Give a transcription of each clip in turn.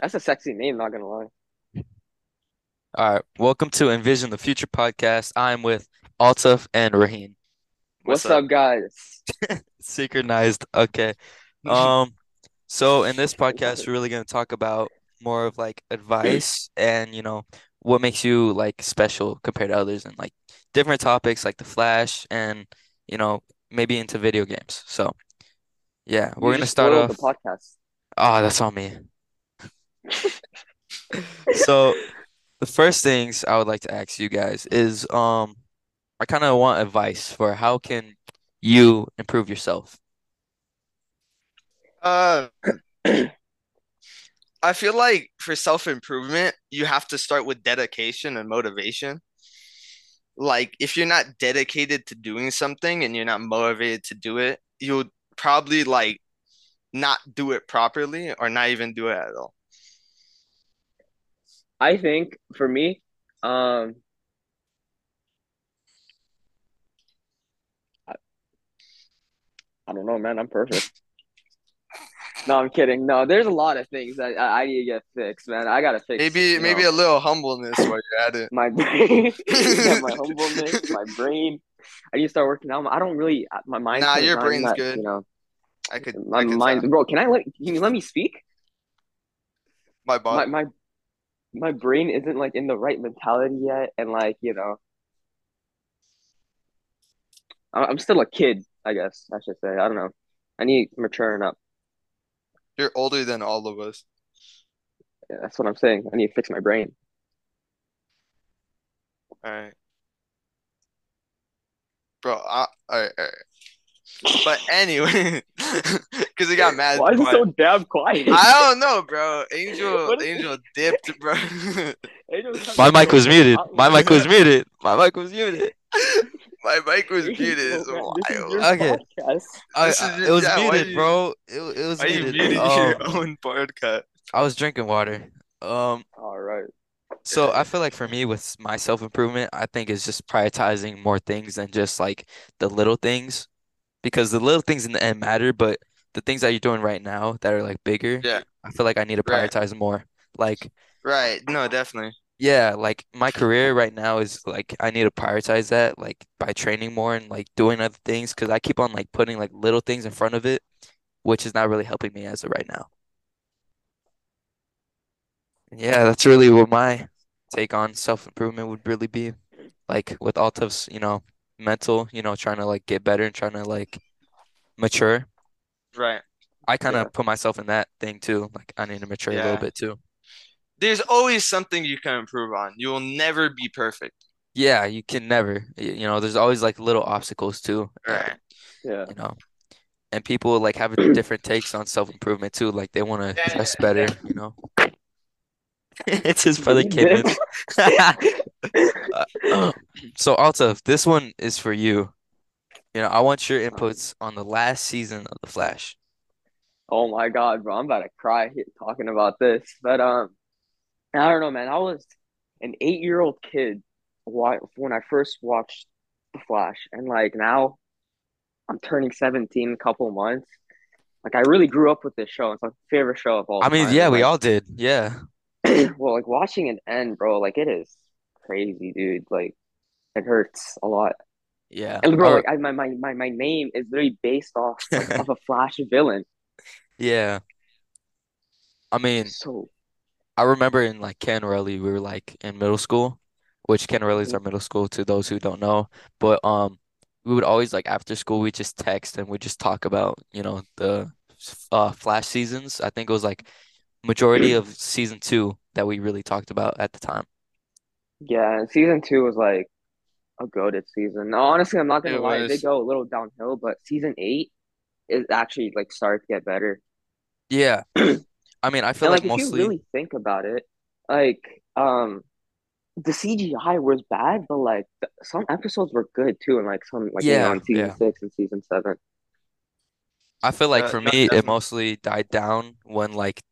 That's a sexy name, not gonna lie. All right, welcome to Envision the Future Podcast. I'm with Altaf and Raheen. What's up, guys? Synchronized. Okay. So in this podcast, we're really gonna talk about more of like advice and what makes you like special compared to others, and like different topics like The Flash and maybe into video games. So yeah, we're gonna start off the podcast. Oh, that's on me. So the first things I would like to ask you guys is I kind of want advice for how can you improve yourself. I feel like for self-improvement, you have to start with dedication and motivation. Like, if you're not dedicated to doing something and you're not motivated to do it, you'll probably, like, not do it properly or not even do it at all. I think, for me, I don't know, man. I'm perfect. No, I'm kidding. No, there's a lot of things that I need to get fixed, man. I gotta fix. Maybe a little humbleness while you're at it. My brain, yeah, my humbleness, my brain. I need to start working out. I don't really. My mind. Nah, your brain's that, good. I could. My mind, bro. Can you let me speak? My body. My brain isn't like in the right mentality yet, and like I'm still a kid. I guess I should say. I don't know. I need maturing up. You're older than all of us. Yeah, that's what I'm saying. I need to fix my brain. All right. Bro, all right. But anyway, because it got mad. Why is it so damn quiet? I don't know, bro. Angel dipped, bro. My mic was muted. My mic was muted. Oh, okay. It was muted, bro. It was muted. You muted your own podcast? I was drinking water. All right. So I feel like for me, with my self-improvement, I think it's just prioritizing more things than just like the little things, because the little things in the end matter, but the things that you're doing right now that are like bigger, yeah, I feel like I need to prioritize more. Like, right. No, definitely. Yeah, like my career right now is like I need to prioritize that, like by training more and like doing other things, because I keep on like putting like little things in front of it, which is not really helping me as of right now. Yeah, that's really what my take on self-improvement would really be. Like with Altaf's, mental, trying to like get better and trying to like mature. Right. I kind of put myself in that thing too. Like I need to mature a little bit too. There's always something you can improve on. You will never be perfect. Yeah, you can never. There's always like little obstacles too. Right. Yeah. And people like have different takes on self-improvement too. Like they want to dress better. It's his brother kid. So Altaf, this one is for you. I want your inputs on the last season of The Flash. Oh my God, bro! I'm about to cry talking about this, but I don't know, man. I was an 8-year-old kid when I first watched The Flash. And, like, now I'm turning 17 in a couple months. Like, I really grew up with this show. It's my favorite show of all time. Yeah, we all did. Yeah. Well, like, watching it end, bro, like, it is crazy, dude. Like, it hurts a lot. Yeah. And, bro, like, my name is literally based off of a Flash villain. Yeah. So... I remember in like Canarelli, we were like in middle school, which Canarelli is our middle school to those who don't know. But we would always like after school we just text and we just talk about the Flash seasons. I think it was like majority of season 2 that we really talked about at the time. Yeah, season 2 was like a goated season. No, honestly, I'm not gonna lie, they go a little downhill, but season 8 is actually like started to get better. Yeah. I feel like mostly... if you really think about it, like, the CGI was bad, but, like, some episodes were good, too, and, like, some, like, in Season 6 and Season 7. I feel like, for me, it mostly died down when, like,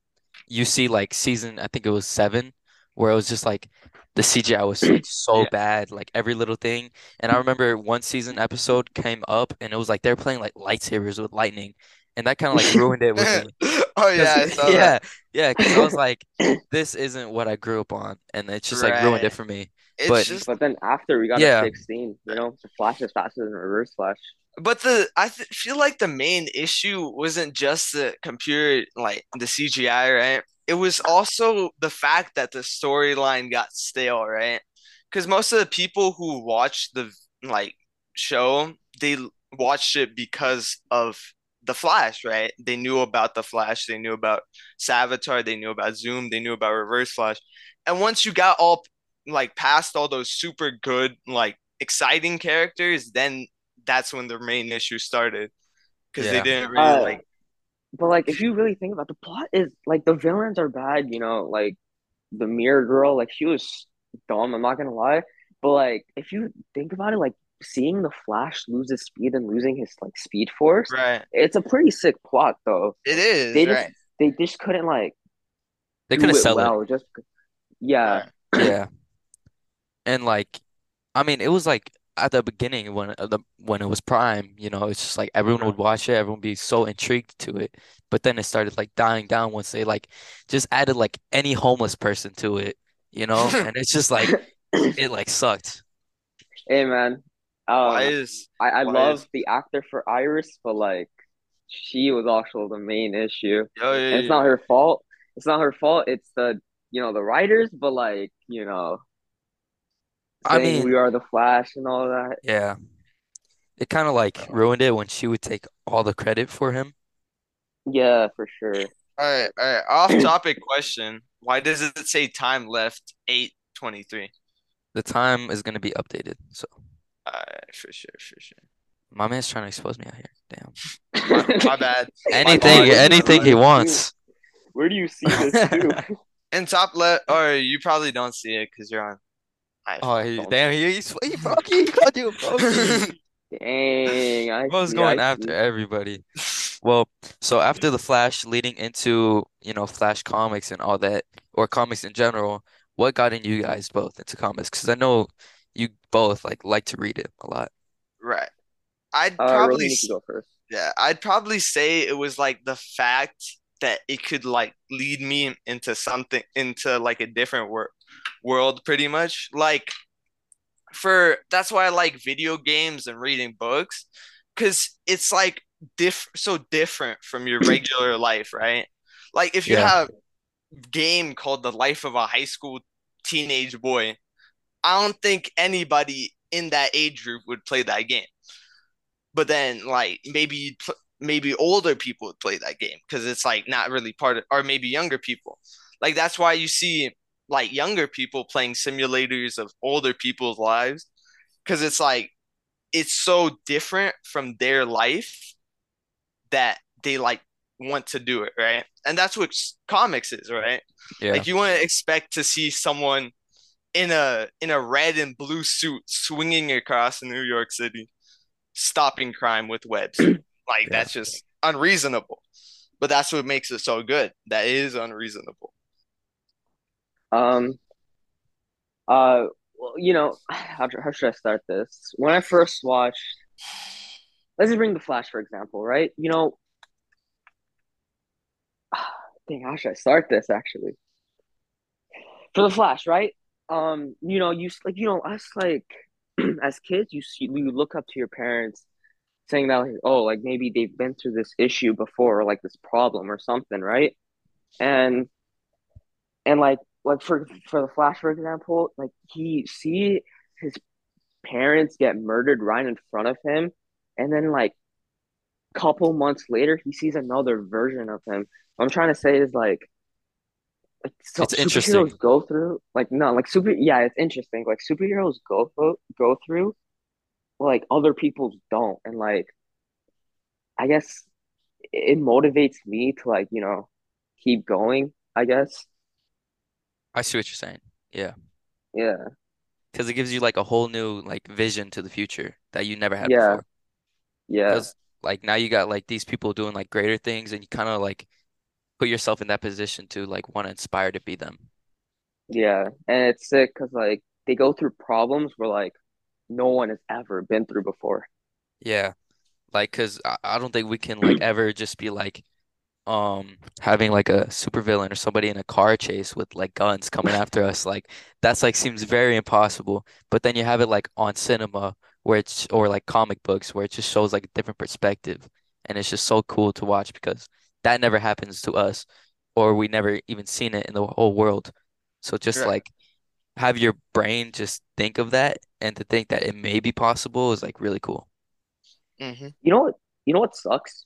you see, like, Season, I think it was 7, where it was just, like, the CGI was like, so bad, like, every little thing. And I remember one season episode came up, and it was, like, they were playing, like, lightsabers with lightning. and that kind of like ruined it with me. Oh yeah, I saw that. Yeah, because I was like, this isn't what I grew up on, and it's just like ruined it for me. But then after we got to 16, you know, so Flash is faster than Reverse Flash. But I feel like the main issue wasn't just the computer, like the CGI, right? It was also the fact that the storyline got stale, right? Because most of the people who watched the show, they watched it because of the Flash, right? They knew about the Flash, they knew about Savitar, they knew about Zoom, they knew about Reverse Flash. And once you got all past all those super good, exciting characters, then that's when the main issue started, because they didn't really But if you really think about the plot, is the villains are bad, you know, the Mirror Girl, she was dumb. I'm not gonna lie, but if you think about it, seeing the Flash lose his speed and losing his speed force, right? It's a pretty sick plot, though. It is. They just couldn't they couldn't sell it well. Yeah. And I mean, it was at the beginning when it was prime, you know, it's just everyone would watch it, everyone would be so intrigued to it. But then it started dying down once they just added any homeless person to it, you know, and it's just it sucked. Hey man, I love the actor for Iris, but she was also the main issue. Yeah. It's not her fault. It's not her fault. It's the the writers, but you know. I mean, we are the Flash and all that. Yeah, it kind of ruined it when she would take all the credit for him. Yeah, for sure. All right. Off-topic question: why does it say time left 8:23? The time is gonna be updated, so. All right, for sure. My man's trying to expose me out here. Damn. my bad. Anything he wants. Where do you see this too? In top left, or you probably don't see it because you're on. He called you a brokie. Dang, I was going after everybody. Well, so after the Flash, leading into Flash comics and all that, or comics in general, what got in you guys both into comics? Because I know you both like to read it a lot. Right. I'd probably go first. Yeah, I'd probably say it was the fact that it could lead me into something, into a different world pretty much. That's why I like video games and reading books, because it's so different from your regular life, right? If you have a game called The Life of a High School Teenage Boy, I don't think anybody in that age group would play that game. But then maybe older people would play that game because it's not really part of, or maybe younger people. That's why you see younger people playing simulators of older people's lives, because it's it's so different from their life that they want to do it, right? And that's what comics is, right? Yeah. You want to expect to see someone in a red and blue suit swinging across New York City, stopping crime with webs. That's just unreasonable. But that's what makes it so good. That is unreasonable. Well, how should I start this? When I first watched, let's just bring The Flash for example, right? How should I start this actually? For The Flash, right? Us as kids, we look up to your parents saying that maybe they've been through this issue before, or this problem or something, right? And for The Flash for example, he see his parents get murdered right in front of him, and then couple months later he sees another version of him. What I'm trying to say is it's interesting. Go through it's interesting. Superheroes go through other people's don't, and I guess it motivates me to keep going. I guess I see what you're saying. Yeah. Because it gives you a whole new vision to the future that you never had before. Yeah. Because now you got these people doing greater things, and you kind of put yourself in that position to want to inspire to be them. Yeah, and it's sick because they go through problems where no one has ever been through before. Yeah, Like, cause I don't think we can like ever just be like, having like a supervillain or somebody in a car chase with like guns coming after us. Like that's like seems very impossible. But then you have it like on cinema where it's, or like comic books where it just shows like a different perspective, and it's just so cool to watch because that never happens to us, or we never even seen it in the whole world. So just sure. Like have your brain just think of that, and to think that it may be possible is like really cool. Mm-hmm. You know what sucks?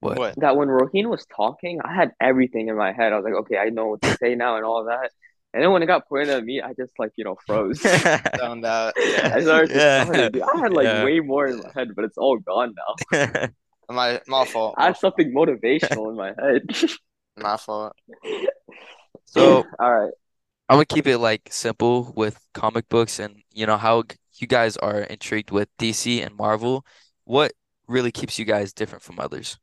What? That when Raheen was talking, I had everything in my head. I was like, okay, I know what to say now and all that. And then when it got pointed at me, I just like, froze. Found out. Yeah. I had like way more in my head, but it's all gone now. My fault. I had something motivational in my head. My fault. So all right. I'm gonna keep it like simple with comic books, and how you guys are intrigued with DC and Marvel. What really keeps you guys different from others?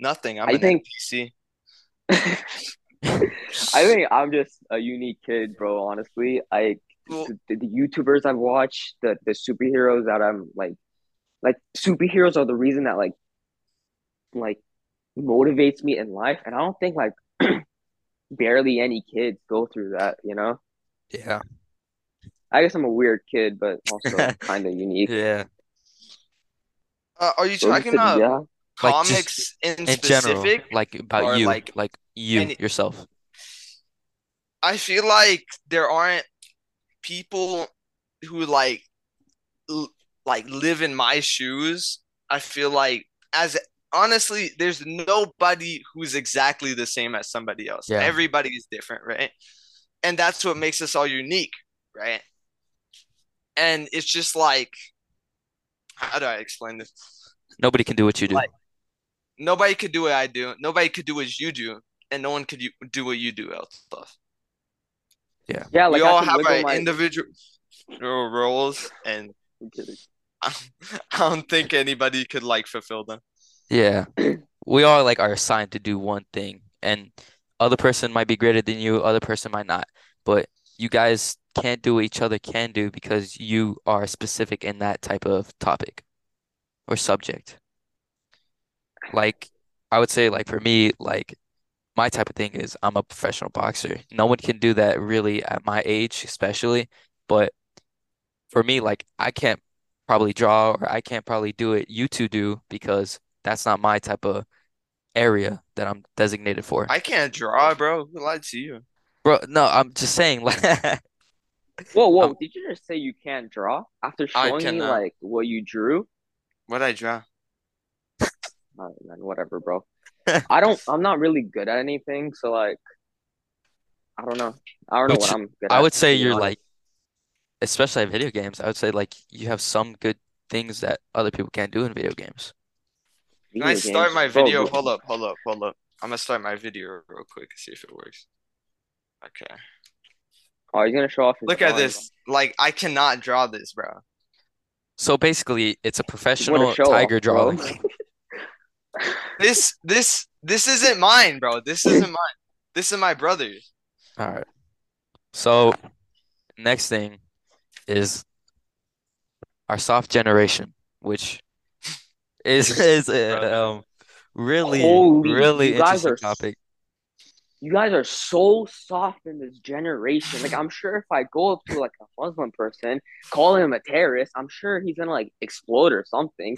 Nothing. I think DC. I think I'm just a unique kid, bro. Honestly, the YouTubers I've watched, the superheroes that I'm like superheroes are the reason that like motivates me in life, and I don't think like barely any kids go through that. Yeah. I guess I'm a weird kid, but also kind of unique. Yeah. Are you talking about comics like in specific? General, like about you, like you yourself? I feel like there aren't people who like live in my shoes. I feel like honestly, there's nobody who's exactly the same as somebody else. Yeah. Everybody is different, right? And that's what makes us all unique, right? And it's just like, how do I explain this? Nobody can do what you do. Like, nobody could do what I do. Nobody could do what you do, and no one could do what you do, Altaf. Yeah. Yeah. Like we all have our individual roles, and I don't think anybody could like fulfill them. Yeah, we all like are assigned to do one thing, and other person might be greater than you. Other person might not, but you guys can't do what each other can do because you are specific in that type of topic or subject. Like I would say, like for me, like my type of thing is I'm a professional boxer. No one can do that really at my age, especially. But for me, like I can't probably draw, or I can't probably do it you two do, because that's not my type of area that I'm designated for. I can't draw, bro. Who lied to you? Bro, no, I'm just saying like Whoa, did you just say you can't draw? After showing me like what you drew? What I draw? All right, man, whatever, bro. I'm not really good at anything, so like I don't know what I'm good at. I would say you're like, especially at video games, I would say like you have some good things that other people can't do in video games. Can I start my video? Bro. Hold up. I'm gonna start my video real quick and see if it works. Okay. Oh, you're gonna show off. Look at this. Like, I cannot draw this, bro. So basically, it's a professional tiger drawing. This isn't mine, bro. This isn't mine. This is my brother's. All right. So, next thing is our soft generation, which is really, really interesting topic. You guys are so soft in this generation. Like, I'm sure if I go up to, like, a Muslim person, call him a terrorist, I'm sure he's going to, like, explode or something.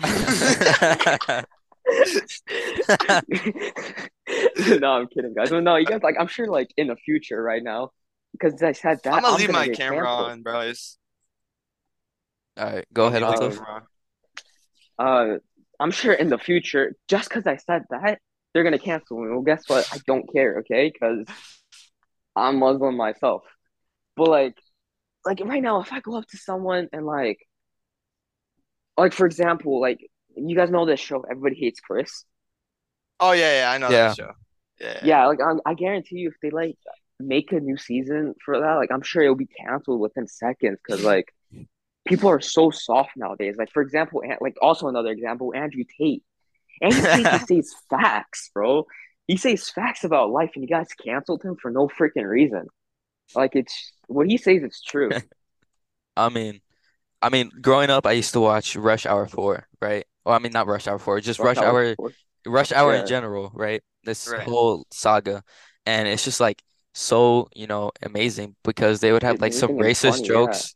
No, I'm kidding, guys. But no, you guys, like, I'm sure, like, in the future right now, because I said that, I'm going to leave my camera on, bro. All right, go ahead, Altaf. I'm sure in the future, just because I said that, they're going to cancel me. Well, guess what? I don't care, okay? Because I'm Muslim myself. But, like right now, if I go up to someone and, like, for example, like, you guys know this show, Everybody Hates Chris? Oh, yeah, I know that show. Yeah, like, I guarantee you if they, like, make a new season for that, like, I'm sure it'll be canceled within seconds because, like, people are so soft nowadays. Like, for example, like, also another example, Andrew Tate. And he says facts, bro. He says facts about life, and you guys canceled him for no freaking reason. Like, what he says is true. I mean, growing up, I used to watch Rush Hour 4, right? Well, I mean, not Rush Hour 4, just Rush Hour in general, right? This whole saga, and it's just like so, you know, amazing because they would have like some racist jokes.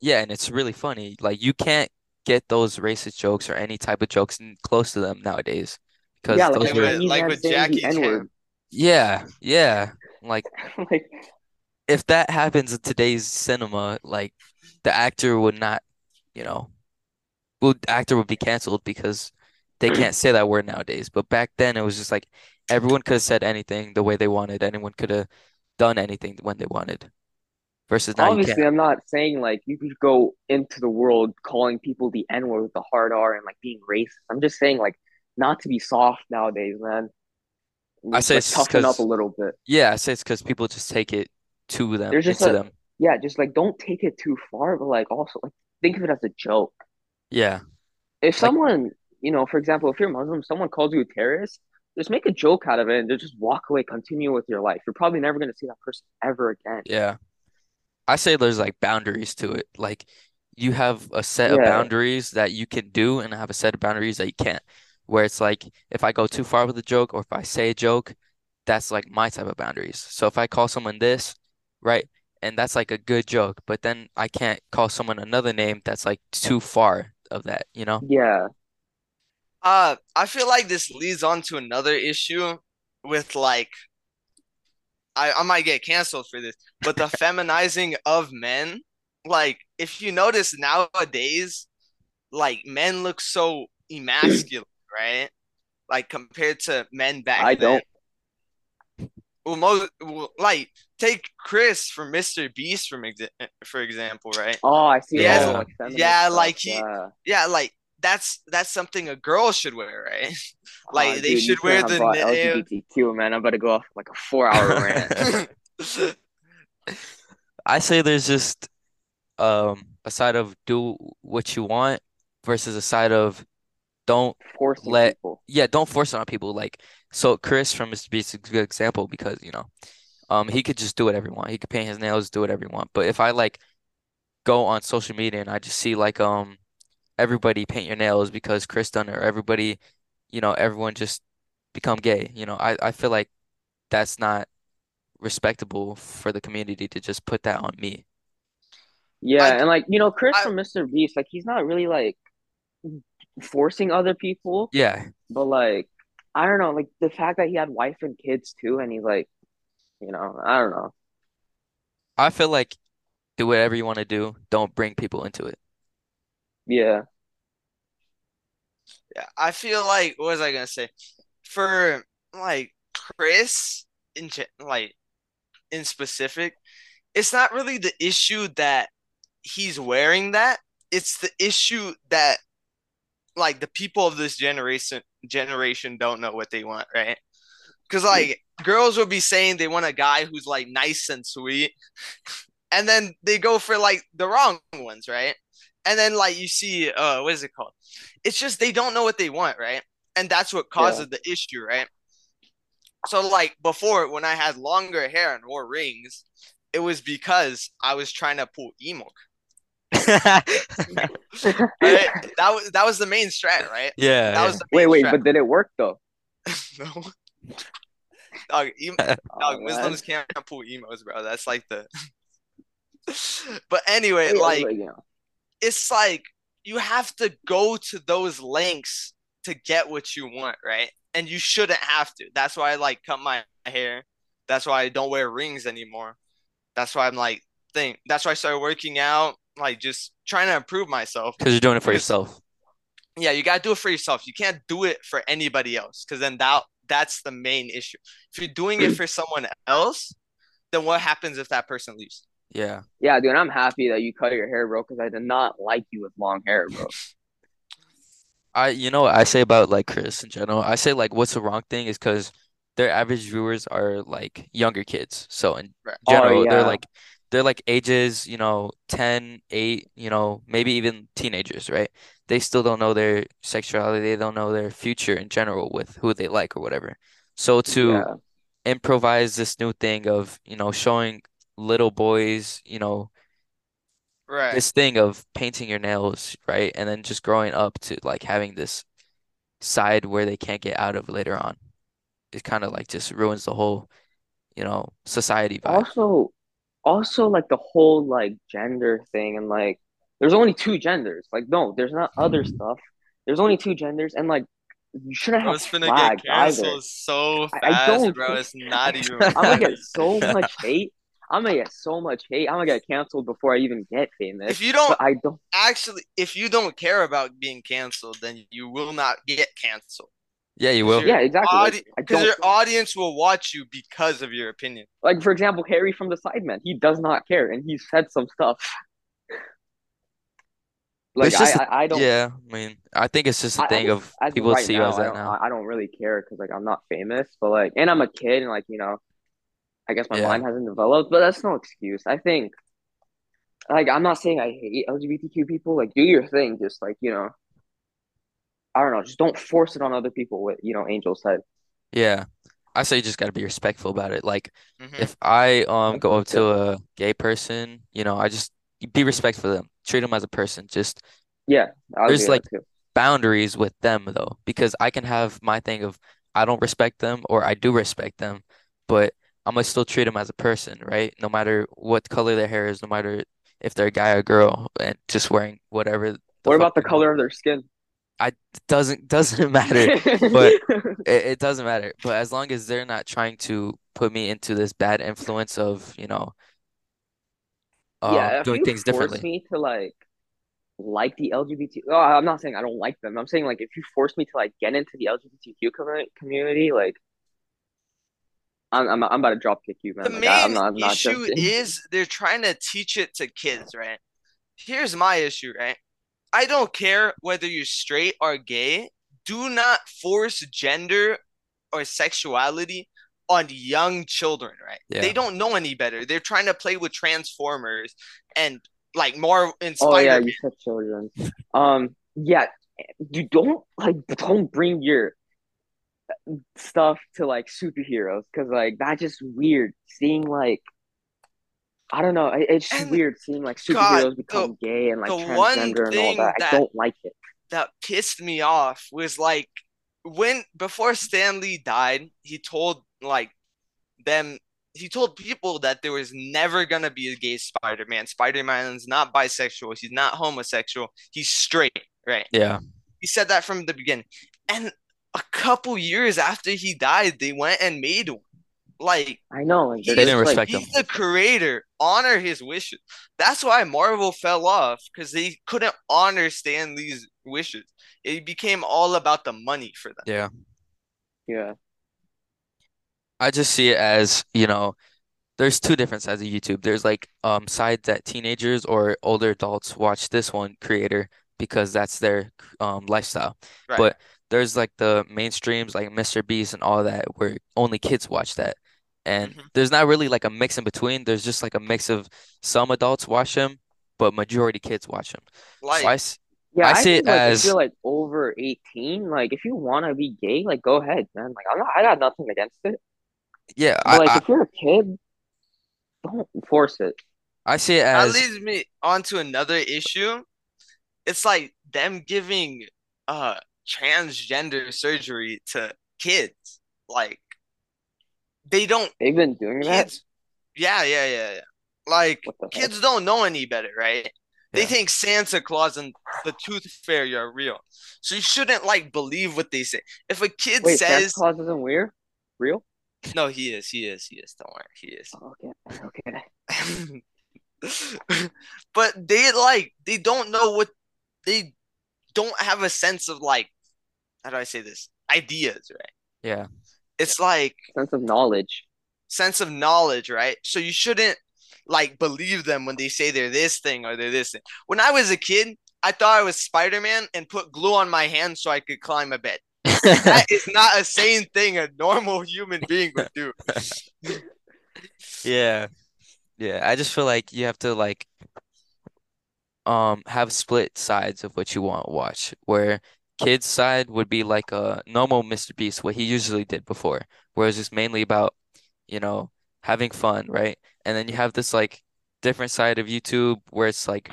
Yeah, and it's really funny. Like you can't get those racist jokes or any type of jokes close to them nowadays because those were like with Jackie Chan. Yeah. Like if that happens in today's cinema, like the actor would not, you know, actor would be canceled because they can't say that word nowadays. But back then it was just like everyone could have said anything the way they wanted. Anyone could have done anything when they wanted. Versus now, obviously, I'm not saying like you could go into the world calling people the N-word with the hard R and like being racist. I'm just saying like not to be soft nowadays, man. I say it's toughen up a little bit. Yeah, I say it's because people just take it to them. Yeah, just like don't take it too far, but like also like think of it as a joke. Yeah. If someone, you know, for example, if you're Muslim, someone calls you a terrorist, just make a joke out of it and just walk away, continue with your life. You're probably never going to see that person ever again. Yeah. I say there's like boundaries to it. Like you have a set of boundaries that you can do and I have a set of boundaries that you can't. Where it's like if I go too far with a joke or if I say a joke, that's like my type of boundaries. So if I call someone this, right, and that's like a good joke, but then I can't call someone another name that's like too far of that, you know? Yeah. I feel like this leads on to another issue with like I might get canceled for this, but the feminizing of men, like if you notice nowadays, like men look so emasculate, right? Like compared to men back then. Well, like take Chris from Mr. Beast for example, right? Oh, I see. Like that's something a girl should wear, right? Like they should wear the LGBTQ, man. I'm about to go off like a 4-hour rant. I say there's just a side of do what you want versus a side of don't force it on people. Like so Chris from Mr. Beast is a good example because, you know, he could just do whatever he wants. He could paint his nails, do whatever he wants. But if I like go on social media and I just see like everybody paint your nails because Chris done it, or everybody, you know, everyone just become gay, you know, I feel like that's not respectable for the community to just put that on me. Yeah, and like, you know, Chris from Mr. Beast, like he's not really like forcing other people. Yeah. But like I don't know, like the fact that he had wife and kids too, and he's like, you know, I don't know. I feel like do whatever you want to do. Don't bring people into it. Yeah. Yeah, I feel like, what was I gonna say? For like Chris in specific, it's not really the issue that he's wearing that. It's the issue that like the people of this generation don't know what they want, right? Because like girls will be saying they want a guy who's like nice and sweet, and then they go for like the wrong ones, right? And then like you see, what is it called? It's just they don't know what they want, right? And that's what causes the issue, right? So like before, when I had longer hair and wore rings, it was because I was trying to pull emo. Right? That was the main strat, right? Yeah. Wait, but did it work though? No. Muslims can't pull emos, bro. That's like the. But anyway, it's like you have to go to those lengths to get what you want, right? And you shouldn't have to. That's why I like cut my hair. That's why I don't wear rings anymore. That's why I'm like thing. That's why I started working out. Like just trying to improve myself because you're doing it for yourself. Yeah, you gotta do it for yourself. You can't do it for anybody else because then that's the main issue. If you're doing it for someone else, then what happens if that person leaves? Yeah, dude, I'm happy that you cut your hair, bro, because I did not like you with long hair, bro. You know what I say about like Chris in general? I say like what's the wrong thing is because their average viewers are like younger kids. So in general, they're like ages, you know, 10, 8, you know, maybe even teenagers, right? They still don't know their sexuality. They don't know their future in general with who they like or whatever. So to improvise this new thing of, you know, showing little boys, you know, right, this thing of painting your nails, right? And then just growing up to like having this side where they can't get out of later on. It kind of like just ruins the whole, you know, society vibe. Also like the whole like gender thing, and like there's only two genders. Like no, there's not other stuff. There's only two genders, and like you shouldn't have flags either. So fast, I don't, bro. It's not even. I'm gonna get so much hate. I'm gonna get canceled before I even get famous. If you don't, if you don't care about being canceled, then you will not get canceled. Yeah, you will. Yeah, exactly. Because your audience will watch you because of your opinion. Like, for example, Harry from The Sidemen. He does not care, and he said some stuff. Like, just, I don't... Yeah, I mean, I think it's just a thing of people right see now, us right now. I don't really care because, like, I'm not famous. But, like, and I'm a kid, and, like, you know, I guess my mind hasn't developed. But that's no excuse. I think, like, I'm not saying I hate LGBTQ people. Like, do your thing. Just, like, you know. I don't know. Just don't force it on other people. What, you know, Angel said. Yeah, I say you just gotta be respectful about it. Like, if I go up to a gay person, you know, I just be respectful of them. Treat them as a person. Just there's like boundaries with them though, because I can have my thing of I don't respect them or I do respect them, but I'm gonna still treat them as a person, right? No matter what color their hair is, no matter if they're a guy or girl, and just wearing whatever. What about the color of their skin? Doesn't matter, but it doesn't matter. But as long as they're not trying to put me into this bad influence of, you know, doing things differently. If you force me to like the LGBT, I'm not saying I don't like them. I'm saying like if you force me to like get into the LGBTQ community, like I'm about to drop kick you, man. The main issue is they're trying to teach it to kids, right? Here's my issue, right? I don't care whether you're straight or gay. Do not force gender or sexuality on young children, right? Yeah. They don't know any better. They're trying to play with Transformers and like more inspired. Oh yeah, you said children. Yeah, you don't bring your stuff to like superheroes, because like that's just weird. Seeing like, I don't know. It's just weird seeing like superheroes become gay and like transgender and all that. I don't like it. That pissed me off was like before Stan Lee died, he told people that there was never gonna be a gay Spider-Man. Spider-Man's not bisexual. He's not homosexual. He's straight, right? Yeah. He said that from the beginning. And a couple years after he died, they went and made one. Like, I know, like, they didn't respect him. He's the creator. Honor his wishes. That's why Marvel fell off, because they couldn't honor Stan Lee's wishes. It became all about the money for them. Yeah. Yeah. I just see it as, you know, there's two different sides of YouTube. There's like sides that teenagers or older adults watch this one creator because that's their lifestyle. Right. But there's like the mainstreams like Mr. Beast and all that where only kids watch that. And there's not really like a mix in between. There's just like a mix of some adults watch him, but majority kids watch him. Like, so I see it as if you're like over 18, like if you want to be gay, like go ahead, man. Like I got nothing against it. Yeah, but if you're a kid, don't force it. I see it as that leads me on to another issue. It's like them giving transgender surgery to kids. Like they've been doing that. Yeah. Like kids don't know any better, right? Yeah. They think Santa Claus and the Tooth Fairy are real, so you shouldn't like believe what they say. If a kid says Santa Claus isn't weird, real? No, he is. Don't worry, he is. Okay. But they don't know what they don't have a sense of like. How do I say this? Ideas, right? Yeah. It's like sense of knowledge, right? So you shouldn't like believe them when they say they're this thing or they're this thing. When I was a kid, I thought I was Spider-Man and put glue on my hand so I could climb a bed. That is not a sane thing a normal human being would do. Yeah. I just feel like you have to like have split sides of what you want to watch, where kids' side would be like a normal Mr. Beast, what he usually did before, where it's just mainly about, you know, having fun, right? And then you have this like different side of YouTube where it's like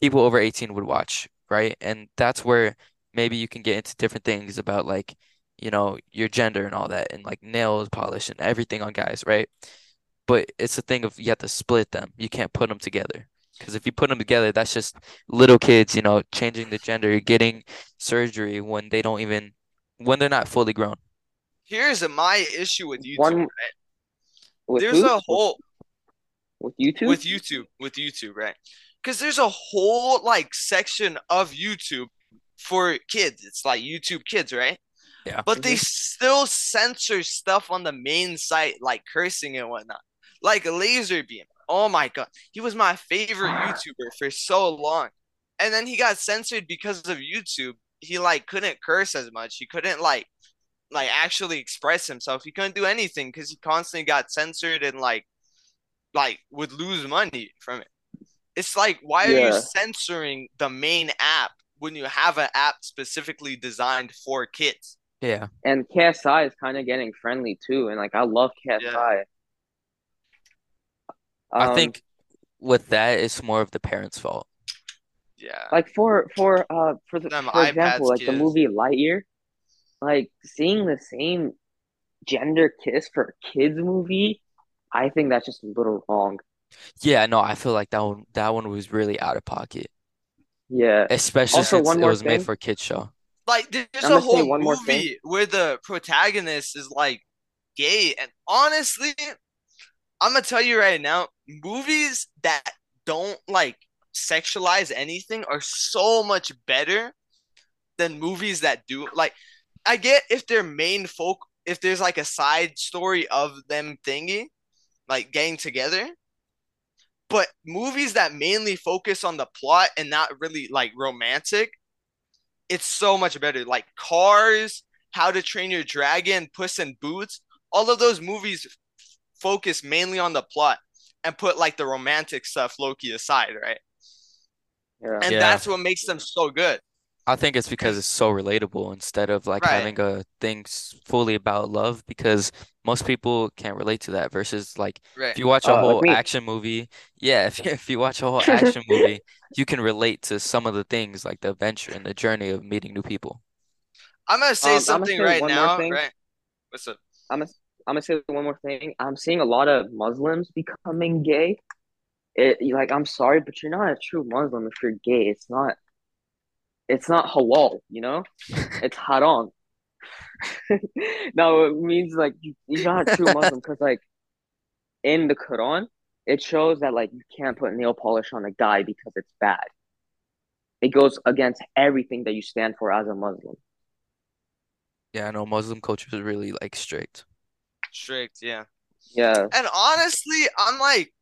people over 18 would watch, right? And that's where maybe you can get into different things about like, you know, your gender and all that, and like nails polish and everything on guys, right? But it's a thing of you have to split them. You can't put them together, because if you put them together, that's just little kids, you know, changing the gender, getting surgery when they don't even, when they're not fully grown. Here's my issue with YouTube. There's a whole with YouTube, right? Because there's a whole like section of YouTube for kids. It's like YouTube Kids, right? Yeah. But they still censor stuff on the main site, like cursing and whatnot, like Laser Beam. Oh my God, he was my favorite YouTuber for so long, and then he got censored because of YouTube. He like couldn't curse as much. He couldn't like actually express himself. He couldn't do anything because he constantly got censored and like would lose money from it. It's like, why are you censoring the main app when you have an app specifically designed for kids? Yeah. And KSI is kind of getting friendly too. And like, I love KSI. Yeah. I think with that, it's more of the parents' fault. Yeah. Like for example, like kids. The movie Lightyear, like seeing the same gender kiss for a kids movie, I think that's just a little wrong. Yeah, no, I feel like that one was really out of pocket. Yeah, especially also, since it was made for a kids show. Like there's a whole movie where the protagonist is like gay, and honestly, I'm gonna tell you right now, movies that don't like sexualize anything are so much better than movies that do. Like, I get if their main folk, if there's like a side story of them thingy, like getting together, but movies that mainly focus on the plot and not really like romantic, it's so much better. Like Cars, How to Train Your Dragon, Puss in Boots, all of those movies focus mainly on the plot and put like the romantic stuff low-key aside, right? Yeah. And that's what makes them so good. I think it's because it's so relatable instead of like having a thing fully about love, because most people can't relate to that versus like if you watch a whole action movie. Yeah, if you watch a whole action movie, you can relate to some of the things like the adventure and the journey of meeting new people. I'm going to say something right now, right? What's up? I'm going to say one more thing. I'm seeing a lot of Muslims becoming gay. Like, I'm sorry, but you're not a true Muslim if you're gay. It's not halal, you know? It's haram. No, it means, like, you're not a true Muslim because, like, in the Quran, it shows that, like, you can't put nail polish on a guy because it's bad. It goes against everything that you stand for as a Muslim. Yeah, I know. Muslim culture is really, like, strict, yeah. Yeah. And honestly, I'm like,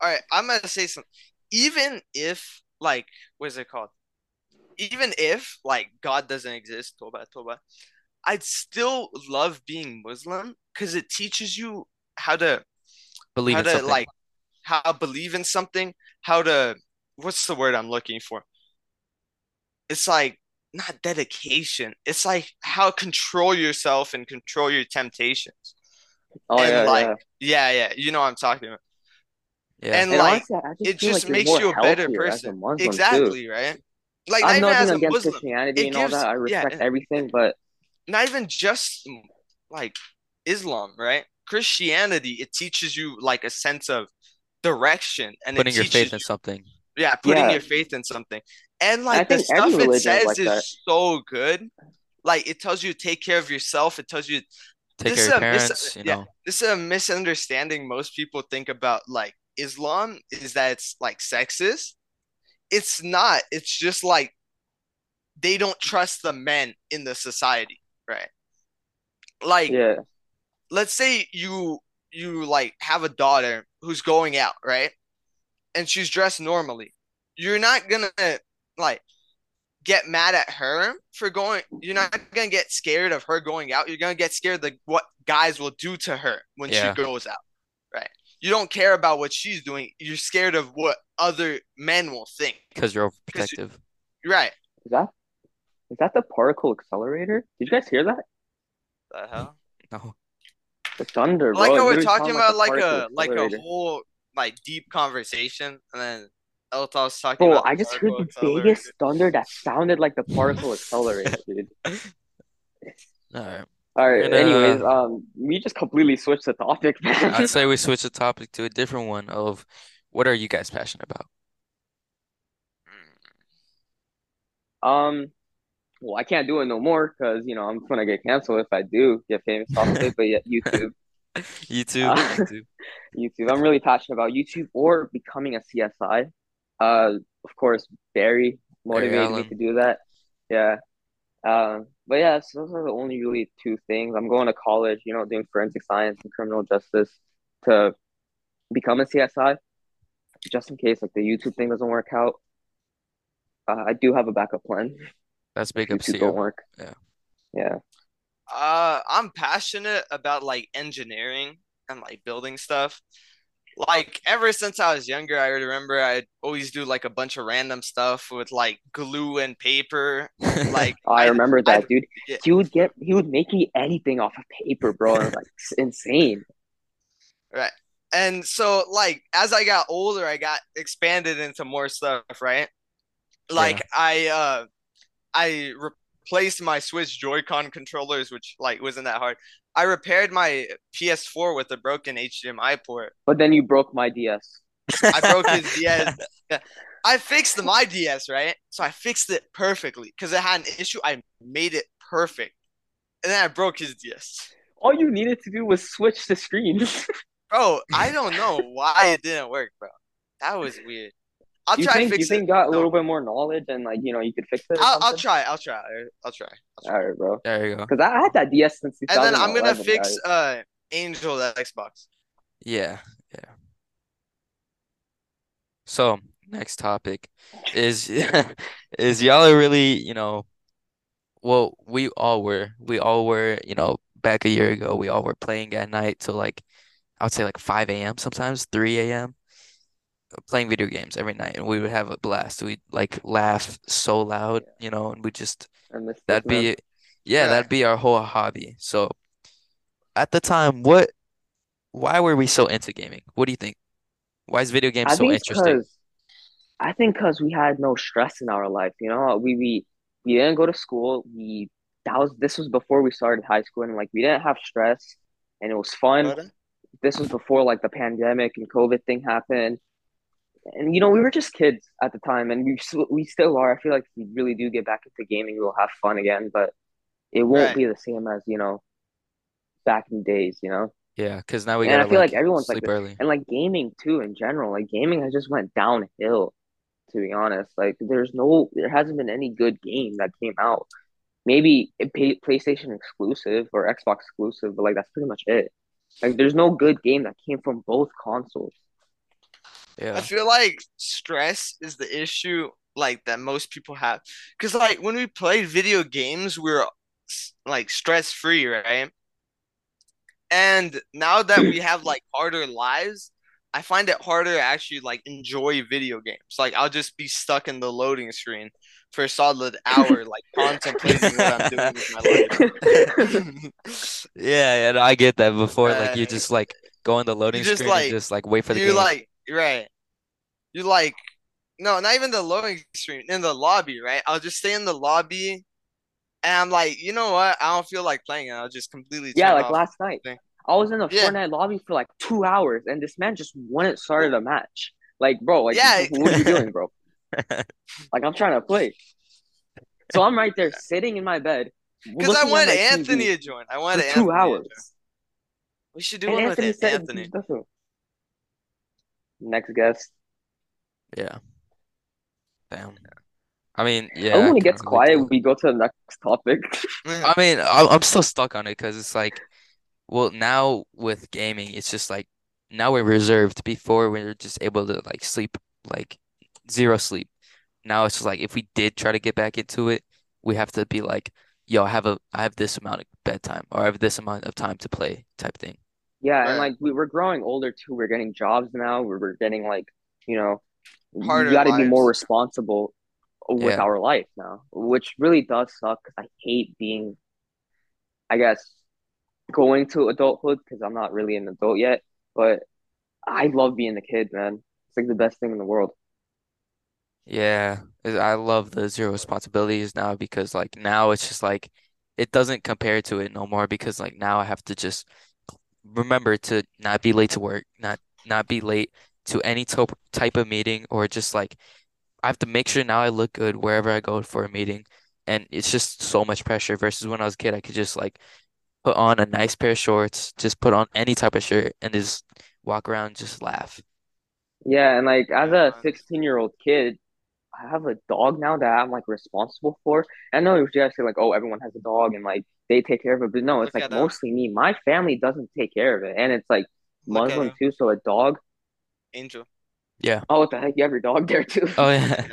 all right, I'm going to say something. Even if, like, what's it called? Even if, like, God doesn't exist, Toba, Toba, I'd still love being Muslim because it teaches you how to believe in something, what's the word I'm looking for? It's like, not dedication. It's like how control yourself and control your temptations. Oh, and yeah. You know what I'm talking about. Yeah. And like, honestly, it just makes you a better person. Exactly, right? Like, I'm not even against Muslim. Christianity it and gives, all that. I respect everything, but not even just like Islam, right? Christianity, it teaches you like a sense of direction and putting your faith in something. Yeah, putting your faith in something. And, like, the stuff it says is so good. Like, it tells you to take care of yourself. It tells you to take care of your parents, you know. This is a misunderstanding most people think about, like, Islam is that it's, like, sexist. It's not. It's just, like, they don't trust the men in the society, right? Like, let's say you, like, have a daughter who's going out, right? And she's dressed normally. You're not going to, like, get mad at her for going. You're not going to get scared of her going out. You're going to get scared of what guys will do to her when she goes out, right? You don't care about what she's doing. You're scared of what other men will think. Because you're overprotective. Right. Is that the particle accelerator? Did you guys hear that? The hell? No. The thunder, bro. Like how we're talking about, like a whole like deep conversation, and then Altaf was talking about. Bro, I just heard the biggest thunder that sounded like the particle accelerator, dude. All right. And, anyways, we just completely switched the topic. I'd say we switched the topic to a different one of, what are you guys passionate about? Well, I can't do it no more because, you know, I'm going to get canceled if I do get famous off of it, but yeah, YouTube. YouTube. I'm really passionate about YouTube or becoming a CSI. Of course, Barry motivated me to do that. Yeah. But yeah, so those are the only really two things. I'm going to college, you know, doing forensic science and criminal justice to become a CSI, just in case like the YouTube thing doesn't work out. I do have a backup plan. That's big up. YouTube don't work. Yeah. I'm passionate about like engineering and like building stuff. Like ever since I was younger, I remember I'd always do like a bunch of random stuff with like glue and paper. Like I remember that, dude. Yeah. He would make me anything off of paper, bro. It was, like, insane. Right. And so like as I got older, I got expanded into more stuff, right? Like I replaced my Switch Joy-Con controllers, which like wasn't that hard. I repaired my PS4 with a broken HDMI port. But then you broke my DS. I broke his DS. I fixed my DS, right? So I fixed it perfectly because it had an issue. I made it perfect. And then I broke his DS. All you needed to do was switch the screen. Bro, I don't know why it didn't work, bro. That was weird. You think got a little bit more knowledge and like, you know, you could fix it? I'll try. All right, bro. There you go. Because I had that DS since 2011. And then I'm gonna fix Angel that Xbox. Yeah. So next topic is y'all are really, you know, well, we all were, you know, back a year ago, we all were playing at night till like I would say like 5 a.m. sometimes 3 a.m. playing video games every night, and we would have a blast. We'd like laugh so loud, you know, and we just that'd be our whole hobby. So at the time, why were we so into gaming? What do you think? Why is video games so interesting? I think because we had no stress in our life, you know. We didn't go to school. This was before we started high school, and like we didn't have stress, and it was fun. This was before like the pandemic and COVID thing happened. And, you know, we were just kids at the time, and we still are. I feel like if we really do get back into gaming, we'll have fun again, but it won't be the same as, you know, back in days, you know? Yeah, because now I feel like everyone's like early. And, like, gaming, too, in general. Like, gaming has just went downhill, to be honest. Like, there hasn't been any good game that came out. Maybe PlayStation exclusive or Xbox exclusive, but, like, that's pretty much it. Like, there's no good game that came from both consoles. Yeah. I feel like stress is the issue like that most people have, because like when we played video games, we were like stress free, right? And now that we have like harder lives, I find it harder to actually like enjoy video games. Like I'll just be stuck in the loading screen for a solid hour, like contemplating what I'm doing with my life. Yeah, and I get that. Before, like you just like go on the loading screen and just like wait for the game. Right. You like, no, not even the loading screen, in the lobby, right? I'll just stay in the lobby, and I'm like, you know what? I don't feel like playing it. I'll just completely turn off. Last night. I was in the Fortnite lobby for like 2 hours, and this man just wouldn't start a match. Like, bro, like, what are you doing, bro? Like, I'm trying to play. So I'm right there sitting in my bed. Because I wanted Anthony to join. I wanted Anthony 2 hours. We should do one with Anthony. Next guest. Yeah. Damn. I mean, yeah. When it gets quiet, we go to the next topic. I mean, I'm still stuck on it because it's like, well, now with gaming, it's just like, now we're reserved. Before, we were just able to like sleep, like zero sleep. Now it's just like, if we did try to get back into it, we have to be like, yo, I have this amount of bedtime, or I have this amount of time to play type thing. Yeah, and, like, we're growing older, too. We're getting jobs now. We're getting, like, you know, harder. We got to be more responsible with our life now, which really does suck because I hate being, I guess, going to adulthood because I'm not really an adult yet. But I love being the kid, man. It's like the best thing in the world. Yeah, I love the zero responsibilities now because, like, now it's just, like, it doesn't compare to it no more because, like, now I have to just remember to not be late to work, not be late to any type of meeting, or just, like, I have to make sure now I look good wherever I go for a meeting. And it's just so much pressure versus when I was a kid, I could just, like, put on a nice pair of shorts, just put on any type of shirt and just walk around and just laugh. Yeah, and, like, as a 16-year-old kid, I have a dog now that I'm, like, responsible for. I know you guys say, like, oh, everyone has a dog and, like, they take care of it. But no, it's, like, mostly me. My family doesn't take care of it. And it's, like, Muslim, too, so a dog. Angel. Yeah. Oh, what the heck? You have your dog there, too. Oh, yeah.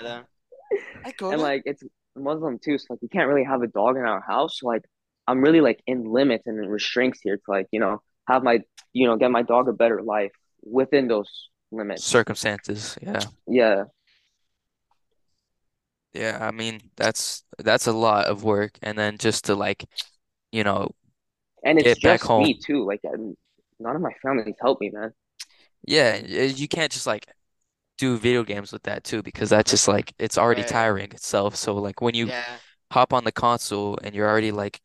And, like, it's Muslim, too, so, like, we can't really have a dog in our house. So, like, I'm really, like, in limits and in restraints here to, like, you know, have my, you know, get my dog a better life within those limits. Circumstances, yeah. Yeah. Yeah, I mean, that's a lot of work. And then just to, like, you know, and it's get back home. Me too. Like, none of my family's helped me, man. Yeah, you can't just, like, do video games with that too because that's just, like, it's already tiring itself. So, like, when you hop on the console and you're already, like,